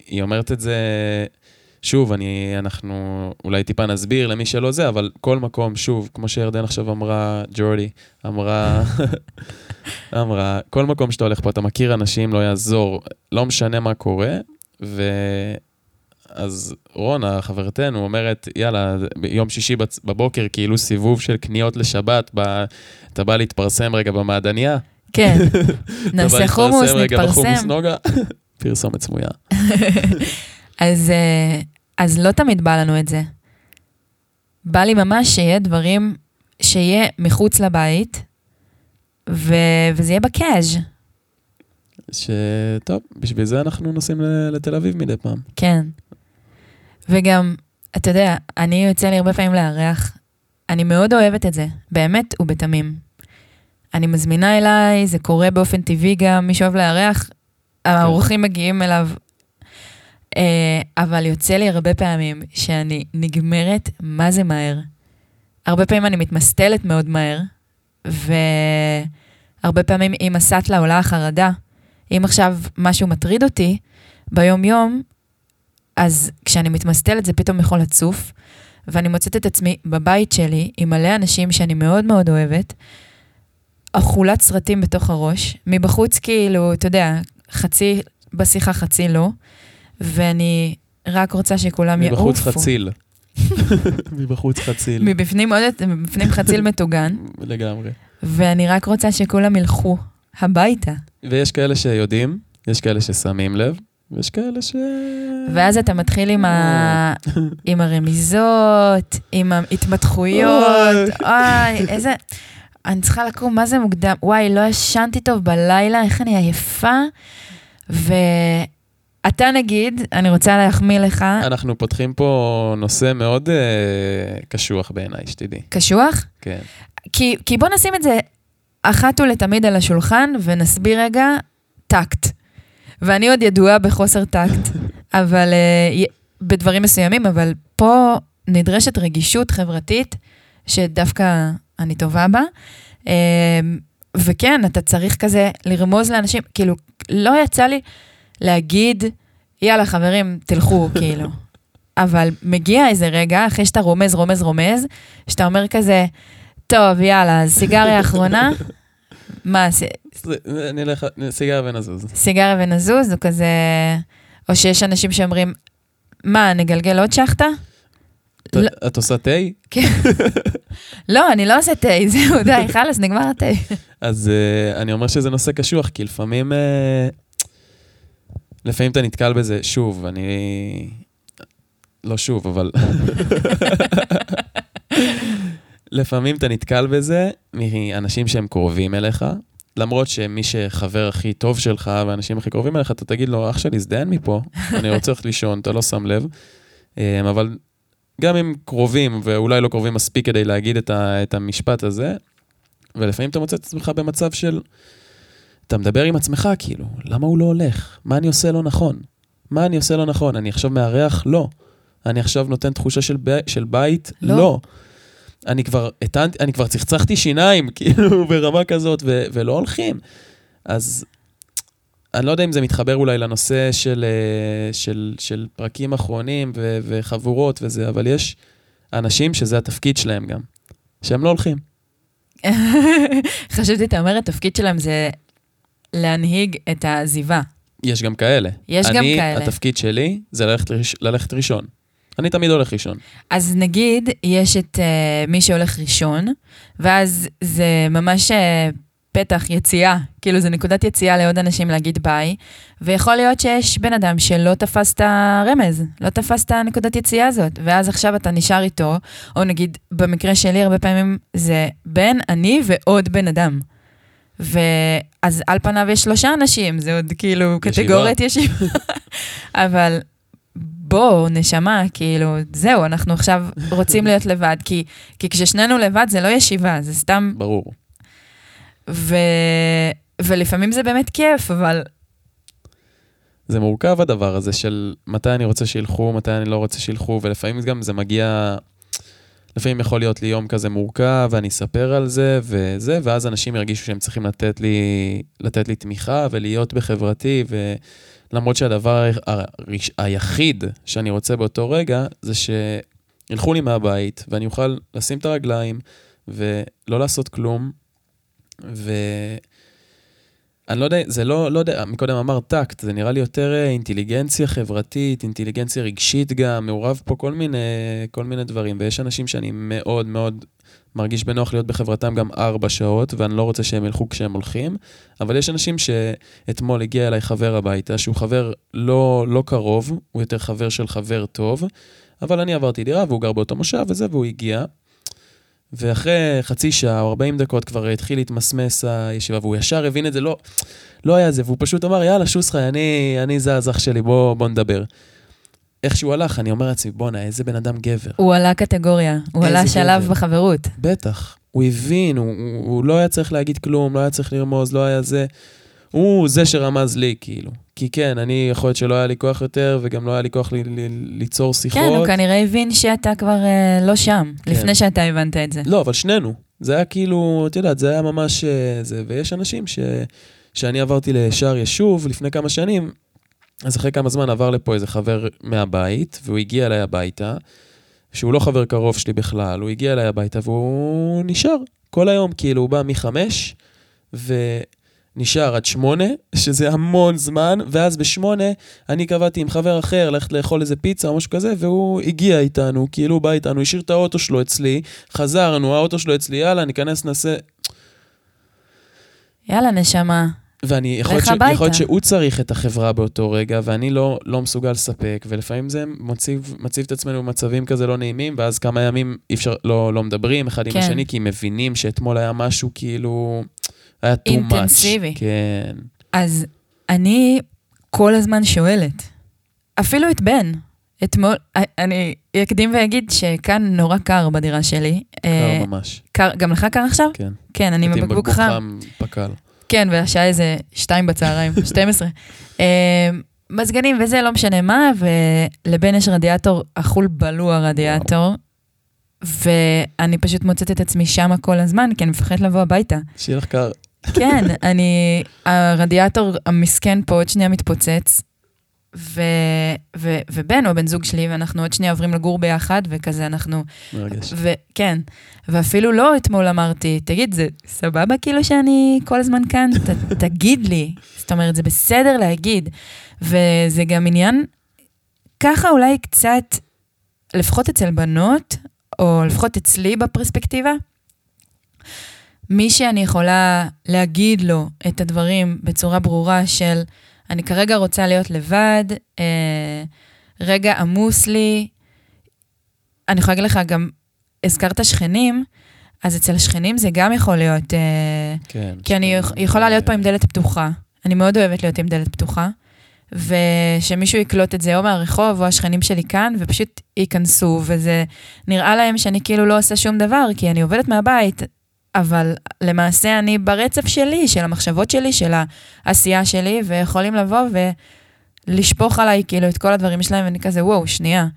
היא אומרת את זה... שוב, אנחנו אולי טיפה נסביר למי שלא זה, אבל כל מקום, שוב, כמו שירדן עכשיו אמרה, ג'ורדי, אמרה, כל מקום שאתה הולך פה, אתה מכיר אנשים, לא יעזור, לא משנה מה קורה, אז רונה, חברתנו, אומרת, יאללה, ביום שישי בבוקר, כאילו סיבוב של קניות לשבת, אתה בא להתפרסם רגע במעדניה? כן, נעשה חומוס, נתפרסם. פרסומת סמויה. אז לא תמיד בא לנו את זה. בא לי ממש שיהיה דברים, שיהיה מחוץ לבית, וזה יהיה בקאז'. שטוב, בשביל זה אנחנו נוסעים לתל אביב מדי פעם. כן. וגם, אתה יודע, אני יוצא לי הרבה פעמים לארח, אני מאוד אוהבת את זה, באמת ובתמים. אני מזמינה אליי, זה קורה באופן טבעי גם, מי שאוהב לארח, האורחים מגיעים אליו, אבל יוצא לי הרבה פעמים שאני נגמרת מה זה מהר. הרבה פעמים אני מתמסטלת מאוד מהר, והרבה פעמים אם עשת לה עולה החרדה, אם עכשיו משהו מטריד אותי ביום יום, אז כשאני מתמסטלת זה פתאום יכול לצוף, ואני מוצאת את עצמי בבית שלי עם מלא אנשים שאני מאוד מאוד אוהבת, אכולת סרטים בתוך הראש, מבחוץ כאילו, אתה יודע, חצי בשיחה חצי לא, ואני רק רוצה שכולם יעופו. מבחוץ חציל. מבחוץ חציל. מבפנים חציל מתוגן. לגמרי. ואני רק רוצה שכולם ילכו הביתה. ויש כאלה שיודעים, יש כאלה ששמים לב, ויש כאלה ואז אתה מתחיל עם הרמיזות, עם ההתמתחויות, אוי, איזה... אני צריכה לקום, מה זה מוקדם? וואי, לא ישנתי טוב בלילה, איך אני עייפה? ואתה נגיד, אני רוצה להחמיא לך. אנחנו פותחים פה נושא מאוד קשוח בעיניי, שתדעי. קשוח? כן. כי בוא נשים את זה אחת ולתמיד על השולחן, ונסביר רגע, טקט. ואני עוד ידועה בחוסר טקט, אבל בדברים מסוימים, אבל פה נדרשת רגישות חברתית, שדווקא... אני טובה בה, וכן, אתה צריך כזה לרמוז לאנשים, כאילו, לא יצא לי להגיד, יאללה חברים, תלכו, כאילו, אבל מגיע איזה רגע, אחרי שאתה רומז, שאתה אומר כזה, טוב, יאללה, סיגריה האחרונה, מה, סיגריה ונזוז, זה כזה, או שיש אנשים שאומרים, מה, נגלגל עוד שחטה? את עושה תאי? כן. לא, אני לא עושה תאי, זהו, די, חלס, נגמר התאי. אז אני אומר שזה נושא קשוח, כי לפעמים אתה נתקל בזה, שוב, אבל... לפעמים אתה נתקל בזה מאנשים שהם קרובים אליך, למרות שמי שחבר הכי טוב שלך ואנשים הכי קרובים אליך, אתה תגיד לו, אח שלי, זדיין מפה, אני רוצה לך לישון, אתה לא שם לב, אבל... גם אם קרובים, ואולי לא קרובים מספיק כדי להגיד את המשפט הזה, ולפעמים אתה מוצא את עצמך במצב של, אתה מדבר עם עצמך כאילו, למה הוא לא הולך? מה אני עושה לא נכון? אני עכשיו מארח? לא. אני עכשיו נותן תחושה של בית? לא. אני כבר צחצחתי שיניים, כאילו, ברמה כזאת, ולא הולכים. אז... אני לא יודע אם זה מתחבר אולי לנושא של פרקים אחרונים וחבורות וזה, אבל יש אנשים שזה התפקיד שלהם גם, שהם לא הולכים. חשבתי, אתה אומר, התפקיד שלהם זה להנהיג את העזיבה. יש גם כאלה. התפקיד שלי זה ללכת ראשון. אני תמיד הולך ראשון. אז נגיד, יש את מי שהולך ראשון, ואז זה ממש... פתח, יציאה, כאילו זה נקודת יציאה לעוד אנשים להגיד ביי, ויכול להיות שיש בן אדם שלא תפס את הרמז, לא תפס את הנקודת יציאה הזאת, ואז עכשיו אתה נשאר איתו, או נגיד, במקרה שלי הרבה פעמים זה בן, אני ועוד בן אדם. ואז על פניו יש 3 אנשים, זה עוד כאילו קטגוריית ישיבה. אבל בוא, נשמה, כאילו, זהו, אנחנו עכשיו רוצים להיות לבד, כי כששנינו לבד זה לא ישיבה, זה סתם... ברור. ולפעמים זה באמת כיף, אבל... זה מורכב הדבר הזה של מתי אני רוצה שילכו, מתי אני לא רוצה שילכו, ולפעמים גם זה מגיע... לפעמים יכול להיות לי יום כזה מורכב, ואני אספר על זה וזה, ואז אנשים ירגישו שהם צריכים לתת לי תמיכה ולהיות בחברתי, ולמרות שהדבר היחיד שאני רוצה באותו רגע, זה שילכו לי מהבית, ואני אוכל לשים את הרגליים, ולא לעשות כלום, אני לא יודע, זה לא יודע, מקודם אמר טקט, זה נראה לי יותר אינטליגנציה חברתית, אינטליגנציה רגשית גם, מעורב פה כל מיני דברים, ויש אנשים שאני מאוד מאוד מרגיש בנוח להיות בחברתם גם 4 שעות, ואני לא רוצה שהם ילכו כשהם הולכים, אבל יש אנשים שאתמול הגיע אליי חבר הביתה, שהוא חבר לא קרוב, הוא יותר חבר של חבר טוב, אבל אני עברתי דירה, והוא גר באותו מושב וזה, והוא הגיע, ואחרי חצי שעה או 40 דקות כבר התחיל להתמסמס הישיבה, והוא ישר הבין את זה, לא היה זה, והוא פשוט אמר, יאללה, שוסחי, אני זה הזך שלי, בוא נדבר. איך שהוא הלך, אני אומר לעצמי, בונה, איזה בן אדם גבר. הוא עלה קטגוריה, הוא עלה שלב בחברות. בטח, הוא הבין, הוא לא היה צריך להגיד כלום, לא היה צריך לרמוז, לא היה זה, הוא זה שרמז לי, כאילו. כי כן, אני יכול להיות שלא היה לי כוח יותר, וגם לא היה לי כוח ליצור שיחות. כן, הוא כנראה הבין שאתה כבר לא שם, כן. לפני שאתה הבנת את זה. לא, אבל שנינו. זה היה כאילו, אתה יודעת, זה היה ממש זה, ויש אנשים שאני עברתי לשער ישוב לפני כמה שנים, אז אחרי כמה זמן עבר לפה איזה חבר מהבית, והוא הגיע אליי הביתה, שהוא לא חבר קרוב שלי בכלל, הוא הגיע אליי הביתה, והוא נשאר. כל היום, כאילו, הוא בא מ-5, נשאר עד 8, שזה המון זמן, ואז ב8 אני קבעתי עם חבר אחר, ללכת לאכול איזה פיצה או משהו כזה, והוא הגיע איתנו, כאילו הוא בא איתנו, השאיר את האוטו שלו אצלי, חזרנו, האוטו שלו אצלי, יאללה, ניכנס, נעשה... יאללה, נשמה. ואני יכול להיות שהוא צריך את החברה באותו רגע, ואני לא מסוגל לספק, ולפעמים זה מציב את עצמנו במצבים כזה לא נעימים, ואז כמה ימים לא מדברים אחד עם השני, כי מבינים שאתמול היה משהו כאילו... היה too much. אינטנסיבי. כן. אז אני כל הזמן שואלת, אפילו את בן, אתמול, אני אקדים ואגיד שכאן נורא קר בדירה שלי. קר ממש. קר, גם לך קר עכשיו? כן. כן, אני מבקבוק חם. פקל. כן, והשעה איזה 2:00 בצהריים, 12. מזגנים וזה לא משנה מה, ולבן יש רדיאטור, החול בלוע רדיאטור. ואני פשוט מוצאת את עצמי שמה כל הזמן, כי אני מפחדת לבוא הביתה. שיהיה לך קר. כן, הרדיאטור המסכן פה עוד שנייה מתפוצץ, ובן הוא הבן זוג שלי, ואנחנו עוד שנייה עוברים לגור ביחד, וכזה אנחנו... מרגש. כן, ואפילו לא אתמול אמרתי, תגיד, זה סבבה כאילו שאני כל הזמן כאן? תגיד לי. זאת אומרת, זה בסדר להגיד. וזה גם עניין, ככה אולי קצת, לפחות אצל בנות, או לפחות אצלי בפרספקטיבה, מי שאני יכולה להגיד לו את הדברים בצורה ברורה של, אני כרגע רוצה להיות לבד, רגע עמוס לי, אני יכולה להגיד לך, גם הזכרת שכנים, אז אצל שכנים זה גם יכול להיות, כן, כי אני יכולה להיות פה עם דלת פתוחה, אני מאוד אוהבת להיות עם דלת פתוחה, ושמישהו יקלוט את זה או מהרחוב או השכנים שלי כאן, ופשוט ייכנסו, וזה נראה להם שאני כאילו לא עושה שום דבר, כי אני עובדת מהבית, אבל למעשה אני ברצף שלי, של המחשבות שלי, של העשייה שלי, ויכולים לבוא ולשפוך עליי כאילו את כל הדברים שלהם, ואני כזה וואו, שנייה.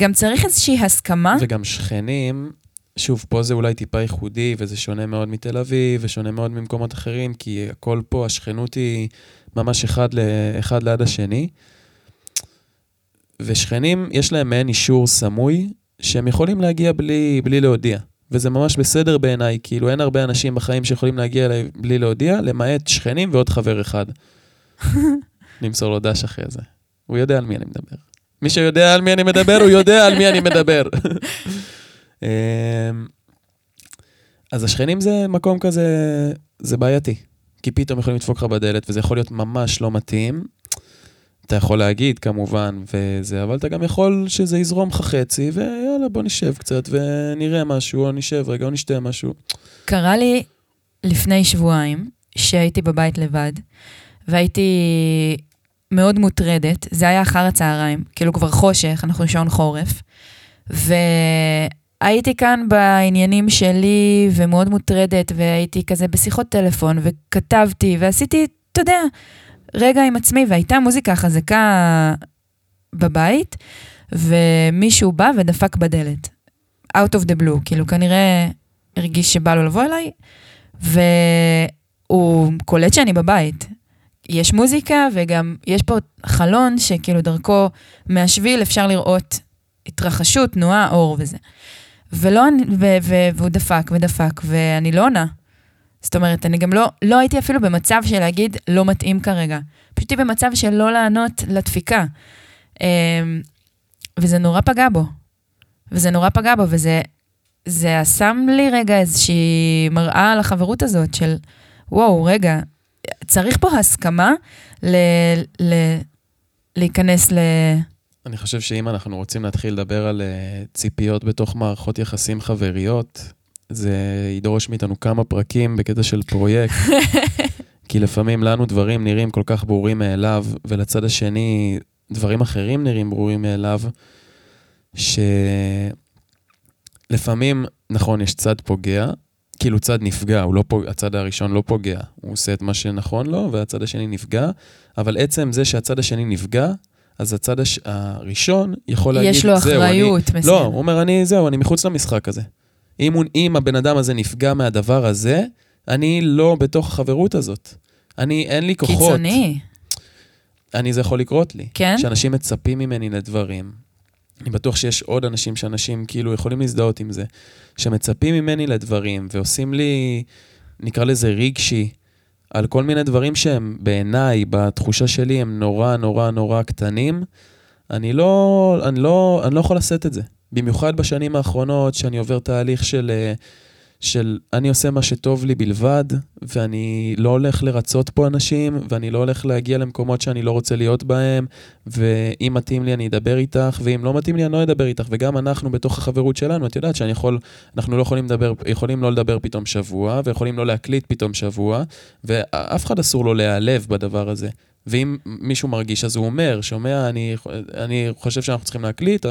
גם צריך איזושהי הסכמה. וגם שכנים, שוב, פה זה אולי טיפה ייחודי, וזה שונה מאוד מתל אביב, ושונה מאוד ממקומות אחרים, כי הכל פה, השכנות היא... ממש אחד ליד השני, ושכנים, יש להם מעין אישור סמוי, שהם יכולים להגיע בלי להודיע, וזה ממש בסדר בעיניי, כאילו אין הרבה אנשים בחיים שיכולים להגיע בלי להודיע, למעט שכנים ועוד חבר אחד. נמסור לו דש אחרי זה. הוא יודע על מי אני מדבר. מי שיודע על מי אני מדבר, הוא יודע על מי אני מדבר. אז השכנים זה מקום כזה, זה בעייתי. כי פתאום יכולים לדפוק לך בדלת, וזה יכול להיות ממש לא מתאים. אתה יכול להגיד, כמובן, וזה, אבל אתה גם יכול שזה יזרום לך חצי, ויאללה, בוא נשב קצת, ונראה משהו, או נשב רגע, או נשתה משהו. קרה לי לפני שבועיים, שהייתי בבית לבד, והייתי מאוד מוטרדת, זה היה אחר הצהריים, כאילו כבר חושך, אנחנו שעון חורף, הייתי כאן בעניינים שלי ומאוד מוטרדת, והייתי כזה בשיחות טלפון, וכתבתי, ועשיתי, אתה יודע, רגע עם עצמי, והייתה מוזיקה חזקה בבית, ומישהו בא ודפק בדלת. Out of the blue, כאילו כנראה הרגיש שבא לו לבוא אליי, והוא קולט שאני בבית. יש מוזיקה, וגם יש פה חלון שכאילו דרכו מהשביל אפשר לראות התרחשות, תנועה, אור וזה. והוא דפק, ואני לא עונה. זאת אומרת, אני גם לא הייתי אפילו במצב של להגיד, לא מתאים כרגע. פשוט הייתי במצב של לא לענות לדפיקה. וזה נורא פגע בו. וזה שם לי רגע איזושהי מראה על החברות הזאת של, וואו, רגע, צריך פה הסכמה להיכנס ל... אני חושב שאם אנחנו רוצים להתחיל לדבר על ציפיות בתוך מערכות יחסים חבריות, זה ידרוש מאיתנו כמה פרקים בקטע של פרויקט, כי לפעמים לנו דברים נראים כל כך ברורים מאליו, ולצד השני דברים אחרים נראים ברורים מאליו, שלפעמים, נכון, יש צד פוגע, כאילו צד נפגע, הצד הראשון לא פוגע, הוא עושה את מה שנכון לו, והצד השני נפגע, אבל עצם זה שהצד השני נפגע, אז הצד הראשון יכול להגיד, יש לו אחריות, מסוים. לא, הוא אומר, אני מחוץ למשחק הזה. אם הבן אדם הזה נפגע מהדבר הזה, אני לא בתוך החברות הזאת. אין לי כוחות. קיצוני. זה יכול לקרות לי. כן? שאנשים מצפים ממני לדברים. אני בטוח שיש עוד אנשים שאנשים כאילו יכולים להזדהות עם זה. שמצפים ממני לדברים, ועושים לי, נקרא לזה רגשי, על כל מיני דברים שהם בעיניי, בתחושה שלי, הם נורא נורא נורא קטנים. אני לא יכול לשאת את זה. במיוחד בשנים האחרונות, שאני עובר תהליך של אני עושה מה שטוב לי בלבד, ואני לא הולך לרצות פה אנשים, ואני לא הולך להגיע למקומות שאני לא רוצה להיות בהם, ואם מתאים לי אני אדבר איתך, ואם לא מתאים לי אני לא אדבר איתך, וגם אנחנו בתוך החברות שלנו, את יודעת שאנחנו לא יכולים לא לדבר פתאום שבוע, ויכולים לא להקליט פתאום שבוע, ואף אחד אסור לו להיעלב בדבר הזה. ואם מישהו מרגיש, אז הוא אומר, שומע, אני חושב שאנחנו צריכים להקליט,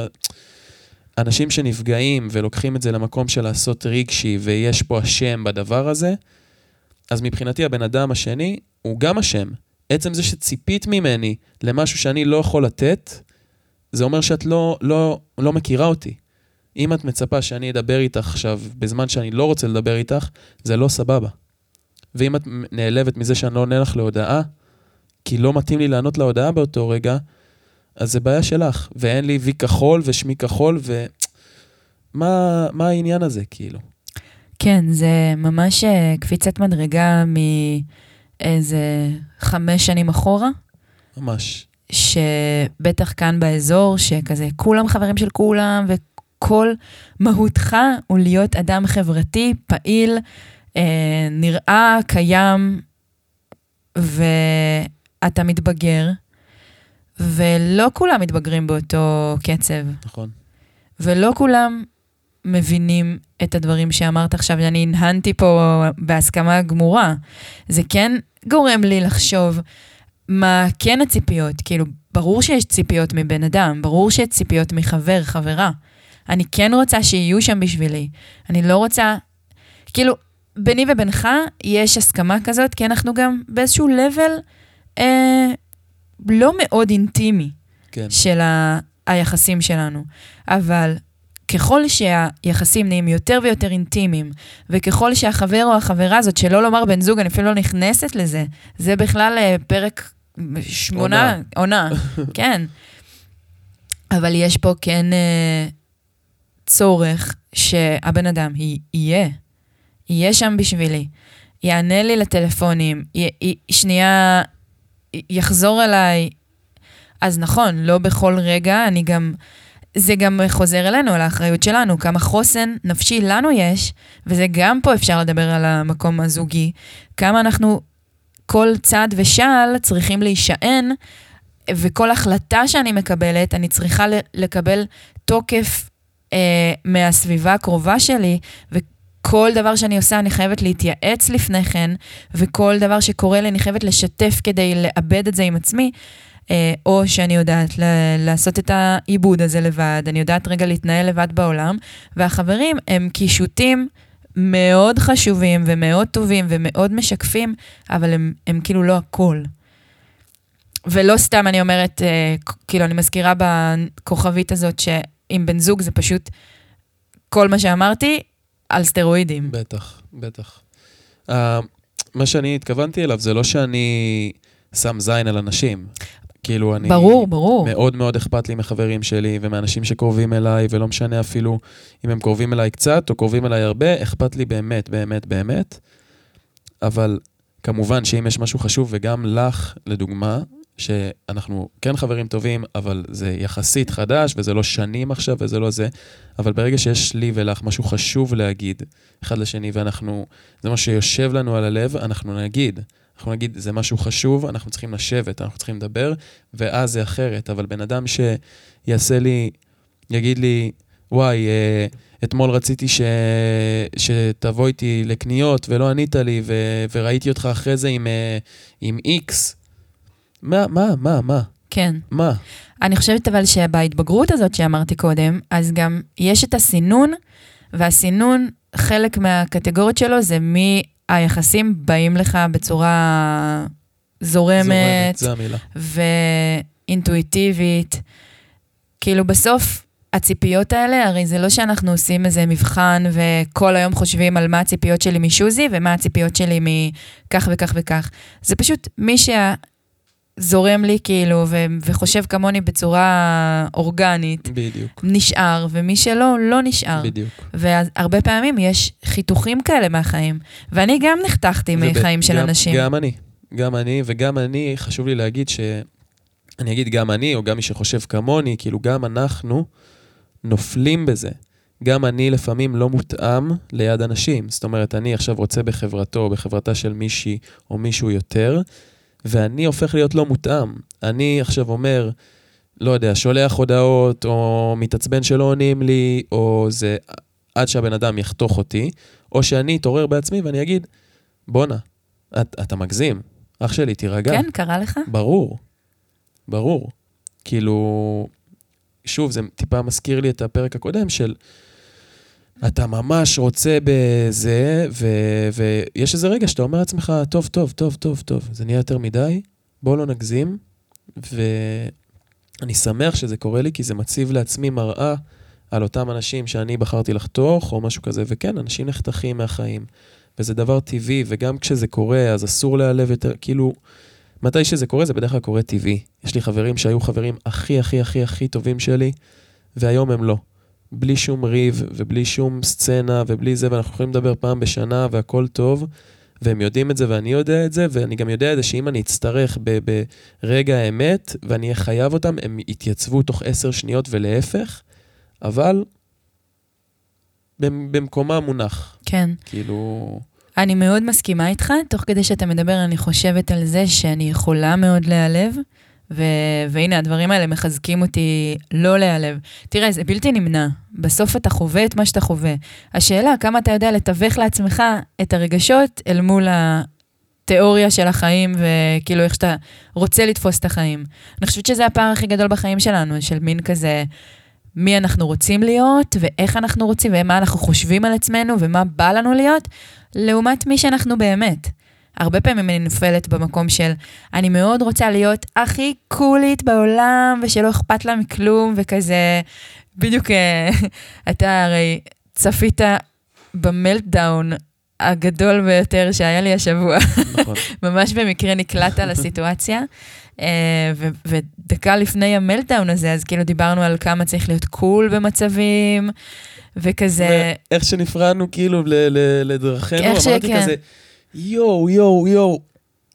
אנשים שנפגעים ולוקחים את זה למקום של לעשות רגשי, ויש פה אשם בדבר הזה, אז מבחינתי הבן אדם השני הוא גם אשם. עצם זה שציפית ממני למשהו שאני לא יכול לתת, זה אומר שאת לא מכירה אותי. אם את מצפה שאני אדבר איתך עכשיו, בזמן שאני לא רוצה לדבר איתך, זה לא סבבה. ואם את נעלבת מזה שאני לא עונה לך להודעה, כי לא מתאים לי לענות להודעה באותו רגע, אז זה בעיה שלך, ואין לי וי כחול ושמי כחול, ומה העניין הזה, כאילו? כן, זה ממש קפיצת מדרגה מאיזה 5 שנים אחורה. ממש. שבטח כאן באזור, שכזה כולם חברים של כולם, וכל מהותך הוא להיות אדם חברתי, פעיל, נראה, קיים, ואתה מתבגר. ולא כולם מתבגרים באותו קצב. נכון. ולא כולם מבינים את הדברים שאמרת עכשיו, שאני הנהנתי פה בהסכמה גמורה. זה כן גורם לי לחשוב מה כן הציפיות. כאילו, ברור שיש ציפיות מבן אדם, ברור שיש ציפיות מחבר, חברה. אני כן רוצה שיהיו שם בשבילי. אני לא רוצה... כאילו, ביני ובינך יש הסכמה כזאת, כי אנחנו גם באיזשהו לבל... לא מאוד אינטימי של היחסים שלנו, אבל ככל שהיחסים נהיים יותר ויותר אינטימיים, וככל שהחבר או החברה הזאת, שלא לומר בן זוג, אני אפילו לא נכנסת לזה, זה בכלל פרק 8, עונה, כן. אבל יש פה כן צורך שהבן אדם יהיה שם בשבילי, יענה לי לטלפונים, שנייה... יחזור אליי, אז נכון, לא בכל רגע, זה גם חוזר אלינו, על האחריות שלנו, כמה חוסן נפשי לנו יש, וזה גם פה אפשר לדבר על המקום הזוגי, כמה אנחנו כל צד ושל צריכים להישען, וכל החלטה שאני מקבלת, אני צריכה לקבל תוקף מהסביבה הקרובה שלי, כל דבר שאני עושה, אני חייבת להתייעץ לפני כן, וכל דבר שקורה לי, אני חייבת לשתף כדי לאבד את זה עם עצמי, או שאני יודעת לעשות את העיבוד הזה לבד, אני יודעת רגע להתנהל לבד בעולם, והחברים הם קישוטים מאוד חשובים, ומאוד טובים, ומאוד משקפים, אבל הם כאילו לא הכל. ולא סתם אני אומרת, כאילו אני מזכירה בכוכבית הזאת, שעם בן זוג זה פשוט כל מה שאמרתי, על סטרואידים. בטח, בטח. מה שאני התכוונתי אליו, זה לא שאני שם זין על אנשים. כאילו אני... ברור. מאוד מאוד אכפת לי מחברים שלי, ומאנשים שקרובים אליי, ולא משנה אפילו אם הם קרובים אליי קצת, או קרובים אליי הרבה, אכפת לי באמת, באמת, באמת. אבל כמובן שאם יש משהו חשוב, וגם לך, לדוגמה, שאנחנו כן חברים טובים, אבל זה יחסית חדש, וזה לא שנים עכשיו, וזה לא זה, אבל ברגע שיש לי ולך משהו חשוב להגיד, אחד לשני, ואנחנו, זה מה שיושב לנו על הלב, אנחנו נגיד, זה משהו חשוב, אנחנו צריכים לשבת, אנחנו צריכים לדבר, ואז זה אחרת, אבל בן אדם שיעשה לי, יגיד לי, וואי, אתמול רציתי שתבוא איתי לקניות, ולא ענית לי, וראיתי אותך אחרי זה עם איקס, מה? כן. מה? אני חושבת אבל שבהתבגרות הזאת שאמרתי קודם, אז גם יש את הסינון, והסינון, חלק מהקטגוריות שלו זה מי היחסים באים לך בצורה זורמת, זה המילה. ואינטואיטיבית. כאילו בסוף הציפיות האלה, הרי זה לא שאנחנו עושים איזה מבחן, וכל היום חושבים על מה הציפיות שלי משוזי, ומה הציפיות שלי מכך וכך וכך. זה פשוט מי שה... זורם לי כאילו, וחושב כמוני בצורה אורגנית. בדיוק. נשאר, ומי שלא, לא נשאר. בדיוק. והרבה פעמים יש חיתוכים כאלה מהחיים. ואני גם נחתכתי מהחיים של אנשים. גם אני, חשוב לי להגיד אני אגיד גם אני, או גם מי שחושב כמוני, כאילו גם אנחנו נופלים בזה. גם אני לפעמים לא מותאם ליד אנשים. זאת אומרת, אני עכשיו רוצה בחברתו, בחברתה של מישהי או מישהו יותר, ואני הופך להיות לא מותאם. אני עכשיו אומר, לא יודע, שולח הודעות, או מתעצבן שלא עונים לי, או זה עד שהבן אדם יחתוך אותי, או שאני אתעורר בעצמי ואני אגיד, בונה, אתה מגזים, אח שלי, תירגע. כן, קרה לך? ברור. כאילו, שוב, זה טיפה מזכיר לי את הפרק הקודם של... אתה ממש רוצה בזה, ויש איזה רגע שאתה אומר לעצמך, טוב, זה נהיה יותר מדי, בוא לא נגזים, ואני שמח שזה קורה לי, כי זה מציב לעצמי מראה על אותם אנשים שאני בחרתי לחתוך, או משהו כזה, וכן, אנשים נחתכים מהחיים, וזה דבר טבעי, וגם כשזה קורה, אז אסור להלב יותר, כאילו, מתי שזה קורה, זה בדרך כלל קורה טבעי. יש לי חברים שהיו חברים הכי טובים שלי, והיום הם לא. בלי שום ריב, ובלי שום סצנה, ובלי זה, ואנחנו יכולים לדבר פעם בשנה, והכל טוב, והם יודעים את זה, ואני יודע את זה, ואני גם יודע את זה, שאם אני אצטרך ברגע האמת, ואני אחייב אותם, הם יתייצבו תוך 10 שניות ולהפך, אבל במקומה מונח. כן. כאילו... אני מאוד מסכימה איתך, תוך כדי שאתה מדבר, אני חושבת על זה שאני יכולה מאוד להיעלב, והנה, הדברים האלה מחזקים אותי לא להיעלב. תראה, זה בלתי נמנע. בסוף אתה חווה את מה שאתה חווה. השאלה, כמה אתה יודע לתווך לעצמך את הרגשות אל מול התיאוריה של החיים, וכאילו איך שאתה רוצה לתפוס את החיים. אני חושבת שזה הפער הכי גדול בחיים שלנו, של מין כזה, מי אנחנו רוצים להיות, ואיך אנחנו רוצים, ומה אנחנו חושבים על עצמנו, ומה בא לנו להיות, לעומת מי שאנחנו באמת. הרבה פעמים אני נופלת במקום של, אני מאוד רוצה להיות הכי קולית בעולם, ושלא אכפת לה מכלום, וכזה, בדיוק, אתה הרי צפית במלטדאון הגדול ביותר שהיה לי השבוע. נכון. ממש במקרה נקלעת לסיטואציה, ודקה לפני המלטדאון הזה, אז כאילו דיברנו על כמה צריך להיות קול במצבים, וכזה... איך שנפרענו כאילו לדרכנו, אמרתי כזה... יו,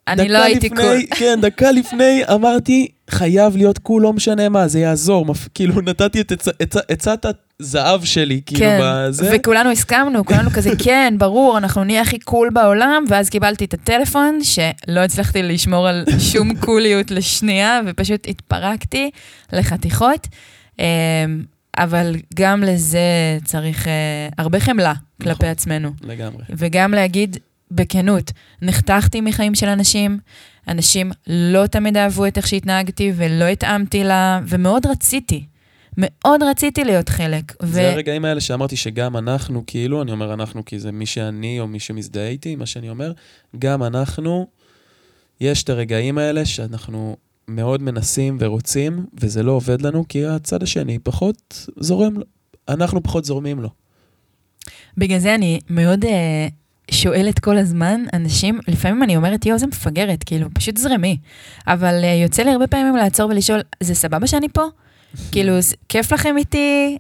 אני לא הייתי קול. כן, דקה לפני אמרתי, חייב להיות קול, לא משנה מה, זה יעזור. כאילו, נתתי את הצעת הזהב שלי, כאילו, בזה. וכולנו הסכמנו, כולנו כזה, כן, ברור, אנחנו נהיה הכי קול בעולם, ואז קיבלתי את הטלפון, שלא הצלחתי לשמור על שום קוליות לשנייה, ופשוט התפרקתי לחתיכות. אבל גם לזה צריך הרבה חמלה כלפי עצמנו. לגמרי. וגם להגיד... בכנות, נחתכתי מחיים של אנשים, אנשים לא תמיד אהבו את איך שהתנהגתי, ולא התאמתי לה, ומאוד רציתי, להיות חלק. זה הרגעים האלה שאמרתי שגם אנחנו, כאילו, אני אומר אנחנו, כי זה מי שאני, או מי שמזדהה איתי, מה שאני אומר, גם אנחנו, יש את הרגעים האלה שאנחנו מאוד מנסים ורוצים, וזה לא עובד לנו, כי הצד השני פחות זורם לו, אנחנו פחות זורמים לו. בגלל זה אני מאוד... שואלת כל הזמן אנשים, לפעמים אני אומרת, יו, זה מפגרת, כאילו, פשוט זרמי. אבל יוצא לי הרבה פעמים לעצור ולשאול, זה סבבה שאני פה? כאילו, כיף לכם איתי?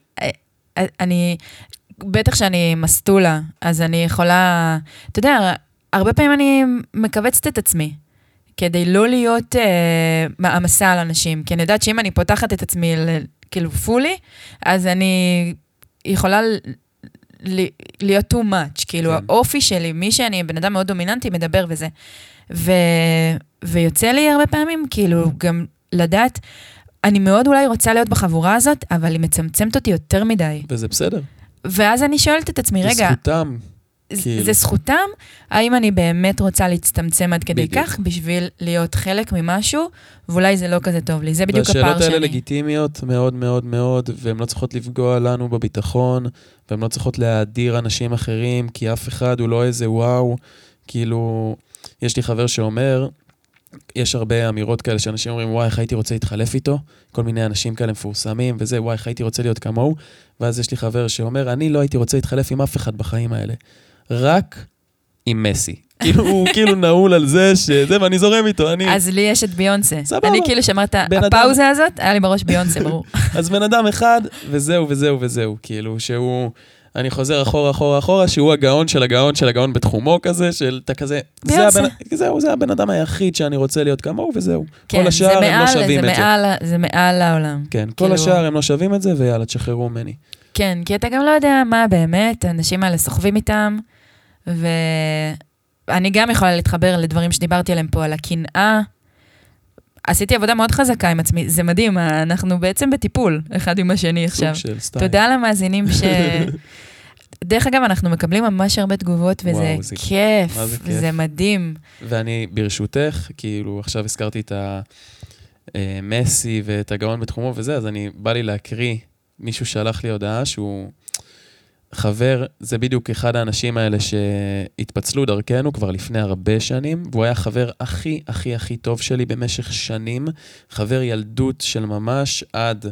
אני, בטח שאני מסתולה, אז אני יכולה, אתה יודע, הרבה פעמים אני מקבצת את עצמי, כדי לא להיות מעמסה על אנשים, כי אני יודעת שאם אני פותחת את עצמי כאילו פולי, אז אני יכולה להיות too much, כאילו האופי שלי, מי שאני בן אדם מאוד דומיננטי, מדבר וזה. ויוצא לי הרבה פעמים, כאילו גם לדעת, אני מאוד אולי רוצה להיות בחבורה הזאת, אבל היא מצמצמת אותי יותר מדי. וזה בסדר. ואז אני שואלת את עצמי, רגע, זכותם. זה זכותם, האם אני באמת רוצה להצטמצם עד כדי כך, בשביל להיות חלק ממשהו, ואולי זה לא כזה טוב לי, זה בדיוק הפער שלי. והשאלות האלה לגיטימיות מאוד מאוד מאוד, והן לא צריכות לפגוע לנו בביטחון, והן לא צריכות להאדיר אנשים אחרים, כי אף אחד הוא לא איזה וואו, כאילו, יש לי חבר שאומר, יש הרבה אמירות כאלה שאנשים אומרים, וואי, איך הייתי רוצה להתחלף איתו, כל מיני אנשים כאלה מפורסמים, וזה, וואי, איך הייתי רוצה להיות כמוהו, ואז יש לי חבר שאומר, אני לא הייתי רוצה להתחלף עם אף אחד בחיים האלה, רק עם מסי. הוא כאילו נעול על זה, שזה, ואני זורם איתו. אז לי יש את ביונסה. אני כאילו שאמרת, הפאוזה הזאת, היה לי בראש ביונסה, ברור. אז בן אדם אחד, וזהו, וזהו, וזהו, כאילו, שהוא... אני חוזר אחורה, אחורה, אחורה, שהוא הגאון של הגאון של הגאון בתחומו כזה, של כזה, זה הבן אדם היחיד שאני רוצה להיות כמוהו, וזהו. כל השאר הם לא שווים את זה. זה מעל העולם. כן, כל השאר הם לא שווים את זה, ויאללה, תשחררו ממני. כן, כי אתה גם לא יודע מה באמת, האנשים האלה סוחבים איתם, ואני גם יכולה להתחבר לדברים שדיברתי עליהם פה, על הקנאה. עשיתי עבודה מאוד חזקה עם עצמי, זה מדהים, אנחנו בעצם בטיפול, אחד עם השני עכשיו. תודה למאזינים ש... דרך אגב, אנחנו מקבלים ממש הרבה תגובות, וזה כיף, זה מדהים. ואני ברשותך, כאילו עכשיו הזכרתי את המסי ואת הגאון בתחומו וזה, אז אני בא לי להקריא, מישהו שלח לי הודעה שהוא חבר, זה בדיוק אחד האנשים האלה שהתפצלו דרכנו כבר לפני הרבה שנים, והוא היה חבר הכי הכי הכי טוב שלי במשך שנים, חבר ילדות של ממש עד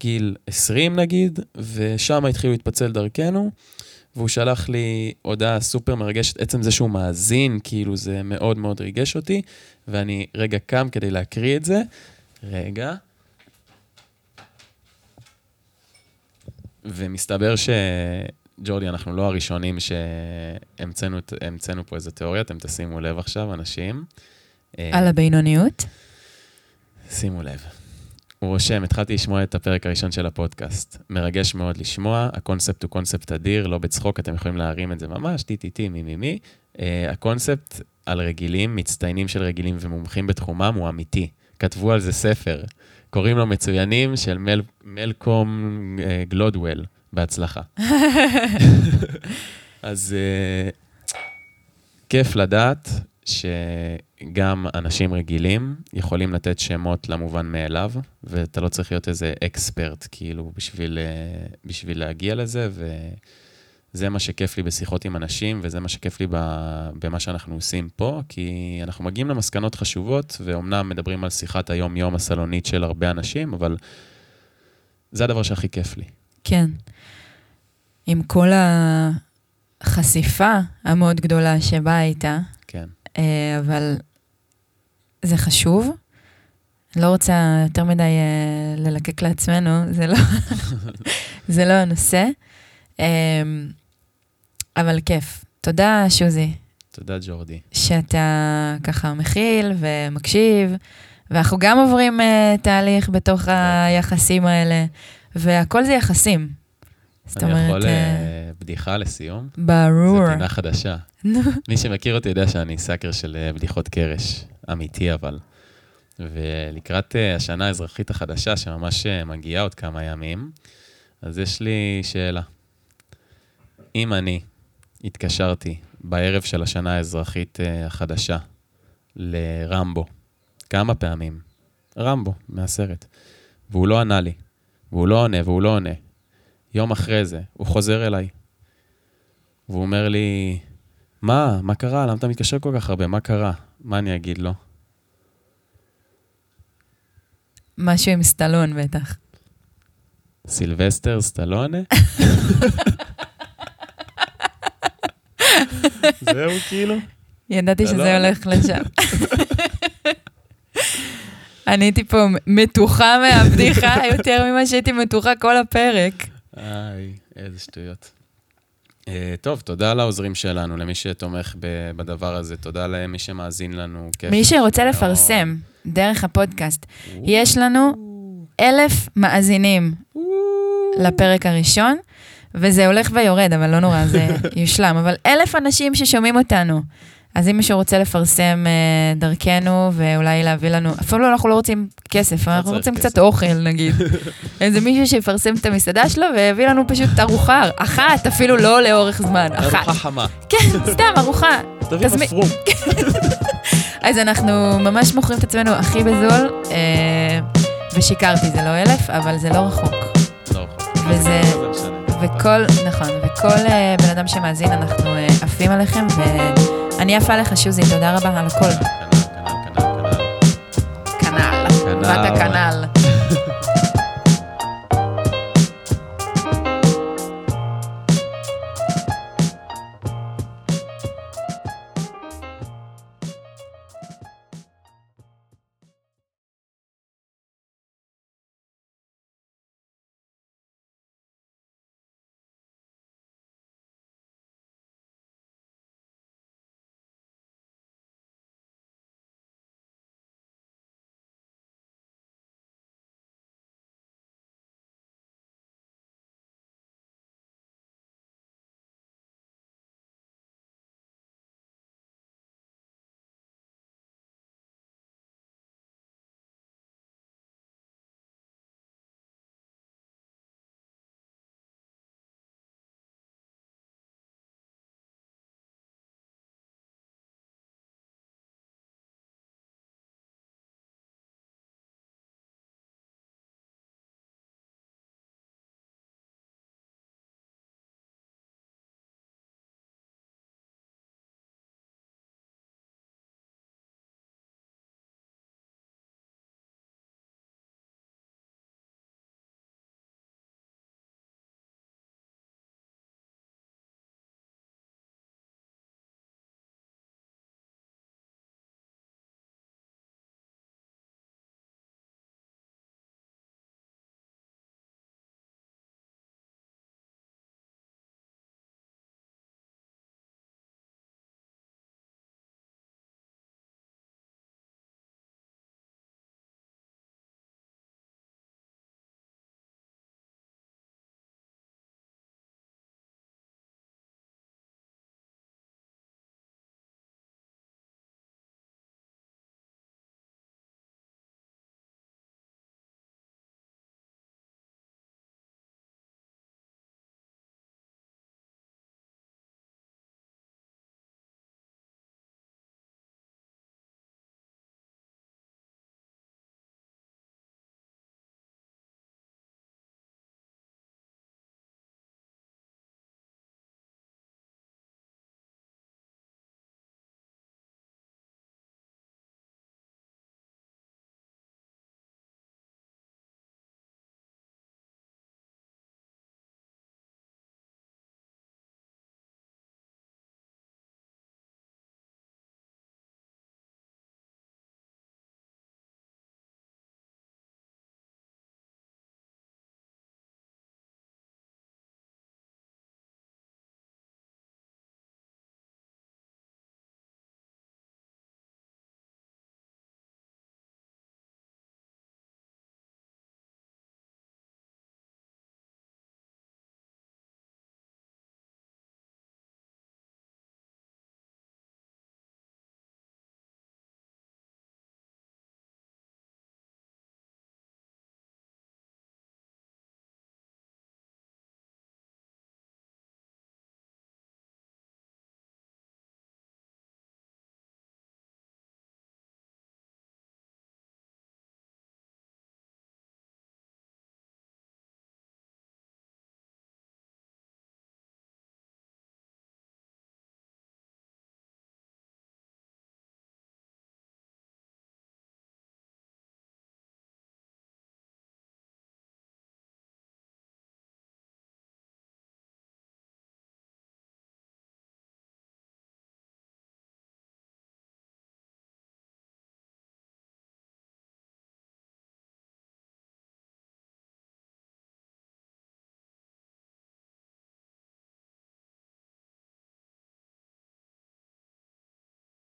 גיל 20 נגיד, ושם התחילו להתפצל דרכנו, והוא שלח לי הודעה סופר מרגשת, עצם זה שהוא מאזין, כאילו זה מאוד מאוד ריגש אותי, ואני רגע קם כדי להקריא את זה, רגע, ומסתבר שג'ורדי, אנחנו לא הראשונים שהמצאנו פה איזו תיאוריה, אתם תשימו לב עכשיו, אנשים. על הבינוניות? שימו לב. הוא רושם, התחלתי לשמוע את הפרק הראשון של הפודקאסט. מרגש מאוד לשמוע, הקונספט הוא קונספט אדיר, לא בצחוק, אתם יכולים להרים את זה ממש, מי. הקונספט על רגילים, מצטיינים של רגילים ומומחים בתחומם, הוא אמיתי. כתבו על זה ספר. קוראים לו מצוינים של מלקום גלודוול, בהצלחה. אז כיף לדעת שגם אנשים רגילים יכולים לתת שמות למובן מאליו, ואתה לא צריך להיות איזה אקספרט, כאילו, בשביל להגיע לזה, וזה מה שכיף לי בשיחות עם אנשים, וזה מה שכיף לי במה שאנחנו עושים פה, כי אנחנו מגיעים למסקנות חשובות, ואומנם מדברים על שיחת היום-יום הסלונית של הרבה אנשים, אבל זה הדבר שהכי כיף לי. כן. עם כל החשיפה המאוד גדולה שבה הייתה, כן. אבל זה חשוב. לא רוצה יותר מדי ללקק לעצמנו, זה לא הנושא. אבל כיף. תודה, שוזי. תודה, ג'ורדי. שאתה ככה מכיל ומקשיב, ואנחנו גם עוברים תהליך בתוך היחסים האלה, והכל זה יחסים. אני יכול בדיחה לסיום? ברור. זו פינה חדשה. מי שמכיר אותי יודע שאני סאקר של בדיחות קרש, אמיתי אבל. ולקראת השנה האזרחית החדשה, שממש מגיעה עוד כמה ימים, אז יש לי שאלה. אם אני התקשרתי בערב של השנה האזרחית החדשה לרמבו, כמה פעמים, רמבו מהסרט, והוא לא ענה לי, והוא לא עונה, יום אחרי זה, הוא חוזר אליי, והוא אומר לי, מה קרה? למה אתה מתקשר כל כך הרבה? מה קרה? מה אני אגיד לו? משהו עם סטלון בטח. סילבסטר סטלונה? זהו כאילו? ידעתי שזה הולך לשם. אני הייתי פה מתוחה מהבדיחה יותר ממה שהייתי מתוחה כל הפרק. איזה שטויות. טוב, תודה לעוזרים שלנו, למי שתומך בדבר הזה, תודה למי שמאזין לנו. מי שרוצה לפרסם דרך הפודקאסט, יש לנו 1,000 מאזינים לפרק הראשון, וזה הולך ויורד, אבל לא נורא, זה יושלם, אבל 1,000 אנשים ששומעים אותנו, אז אם מישהו רוצה לפרסם דרכנו, ואולי להביא לנו, אפילו אנחנו לא רוצים כסף, אנחנו רוצים קצת אוכל, נגיד. איזה מישהו שיפרסם את המסעדה שלו, והביא לנו פשוט ארוחה, אחת, אפילו לא לאורך זמן, אחת. ארוחה חמה. כן, סתם, ארוחה. תביא מפרום. אז אנחנו ממש מוכרים את עצמנו הכי בזול, ושיקרתי, זה לא 1,000, אבל זה לא רחוק. לא רחוק. וזה... וכל בן אדם שמאזין, אנחנו עפים עליכם, אני אפה לך, שוזי, תודה רבה על הכל. כנל. ואתה כנל.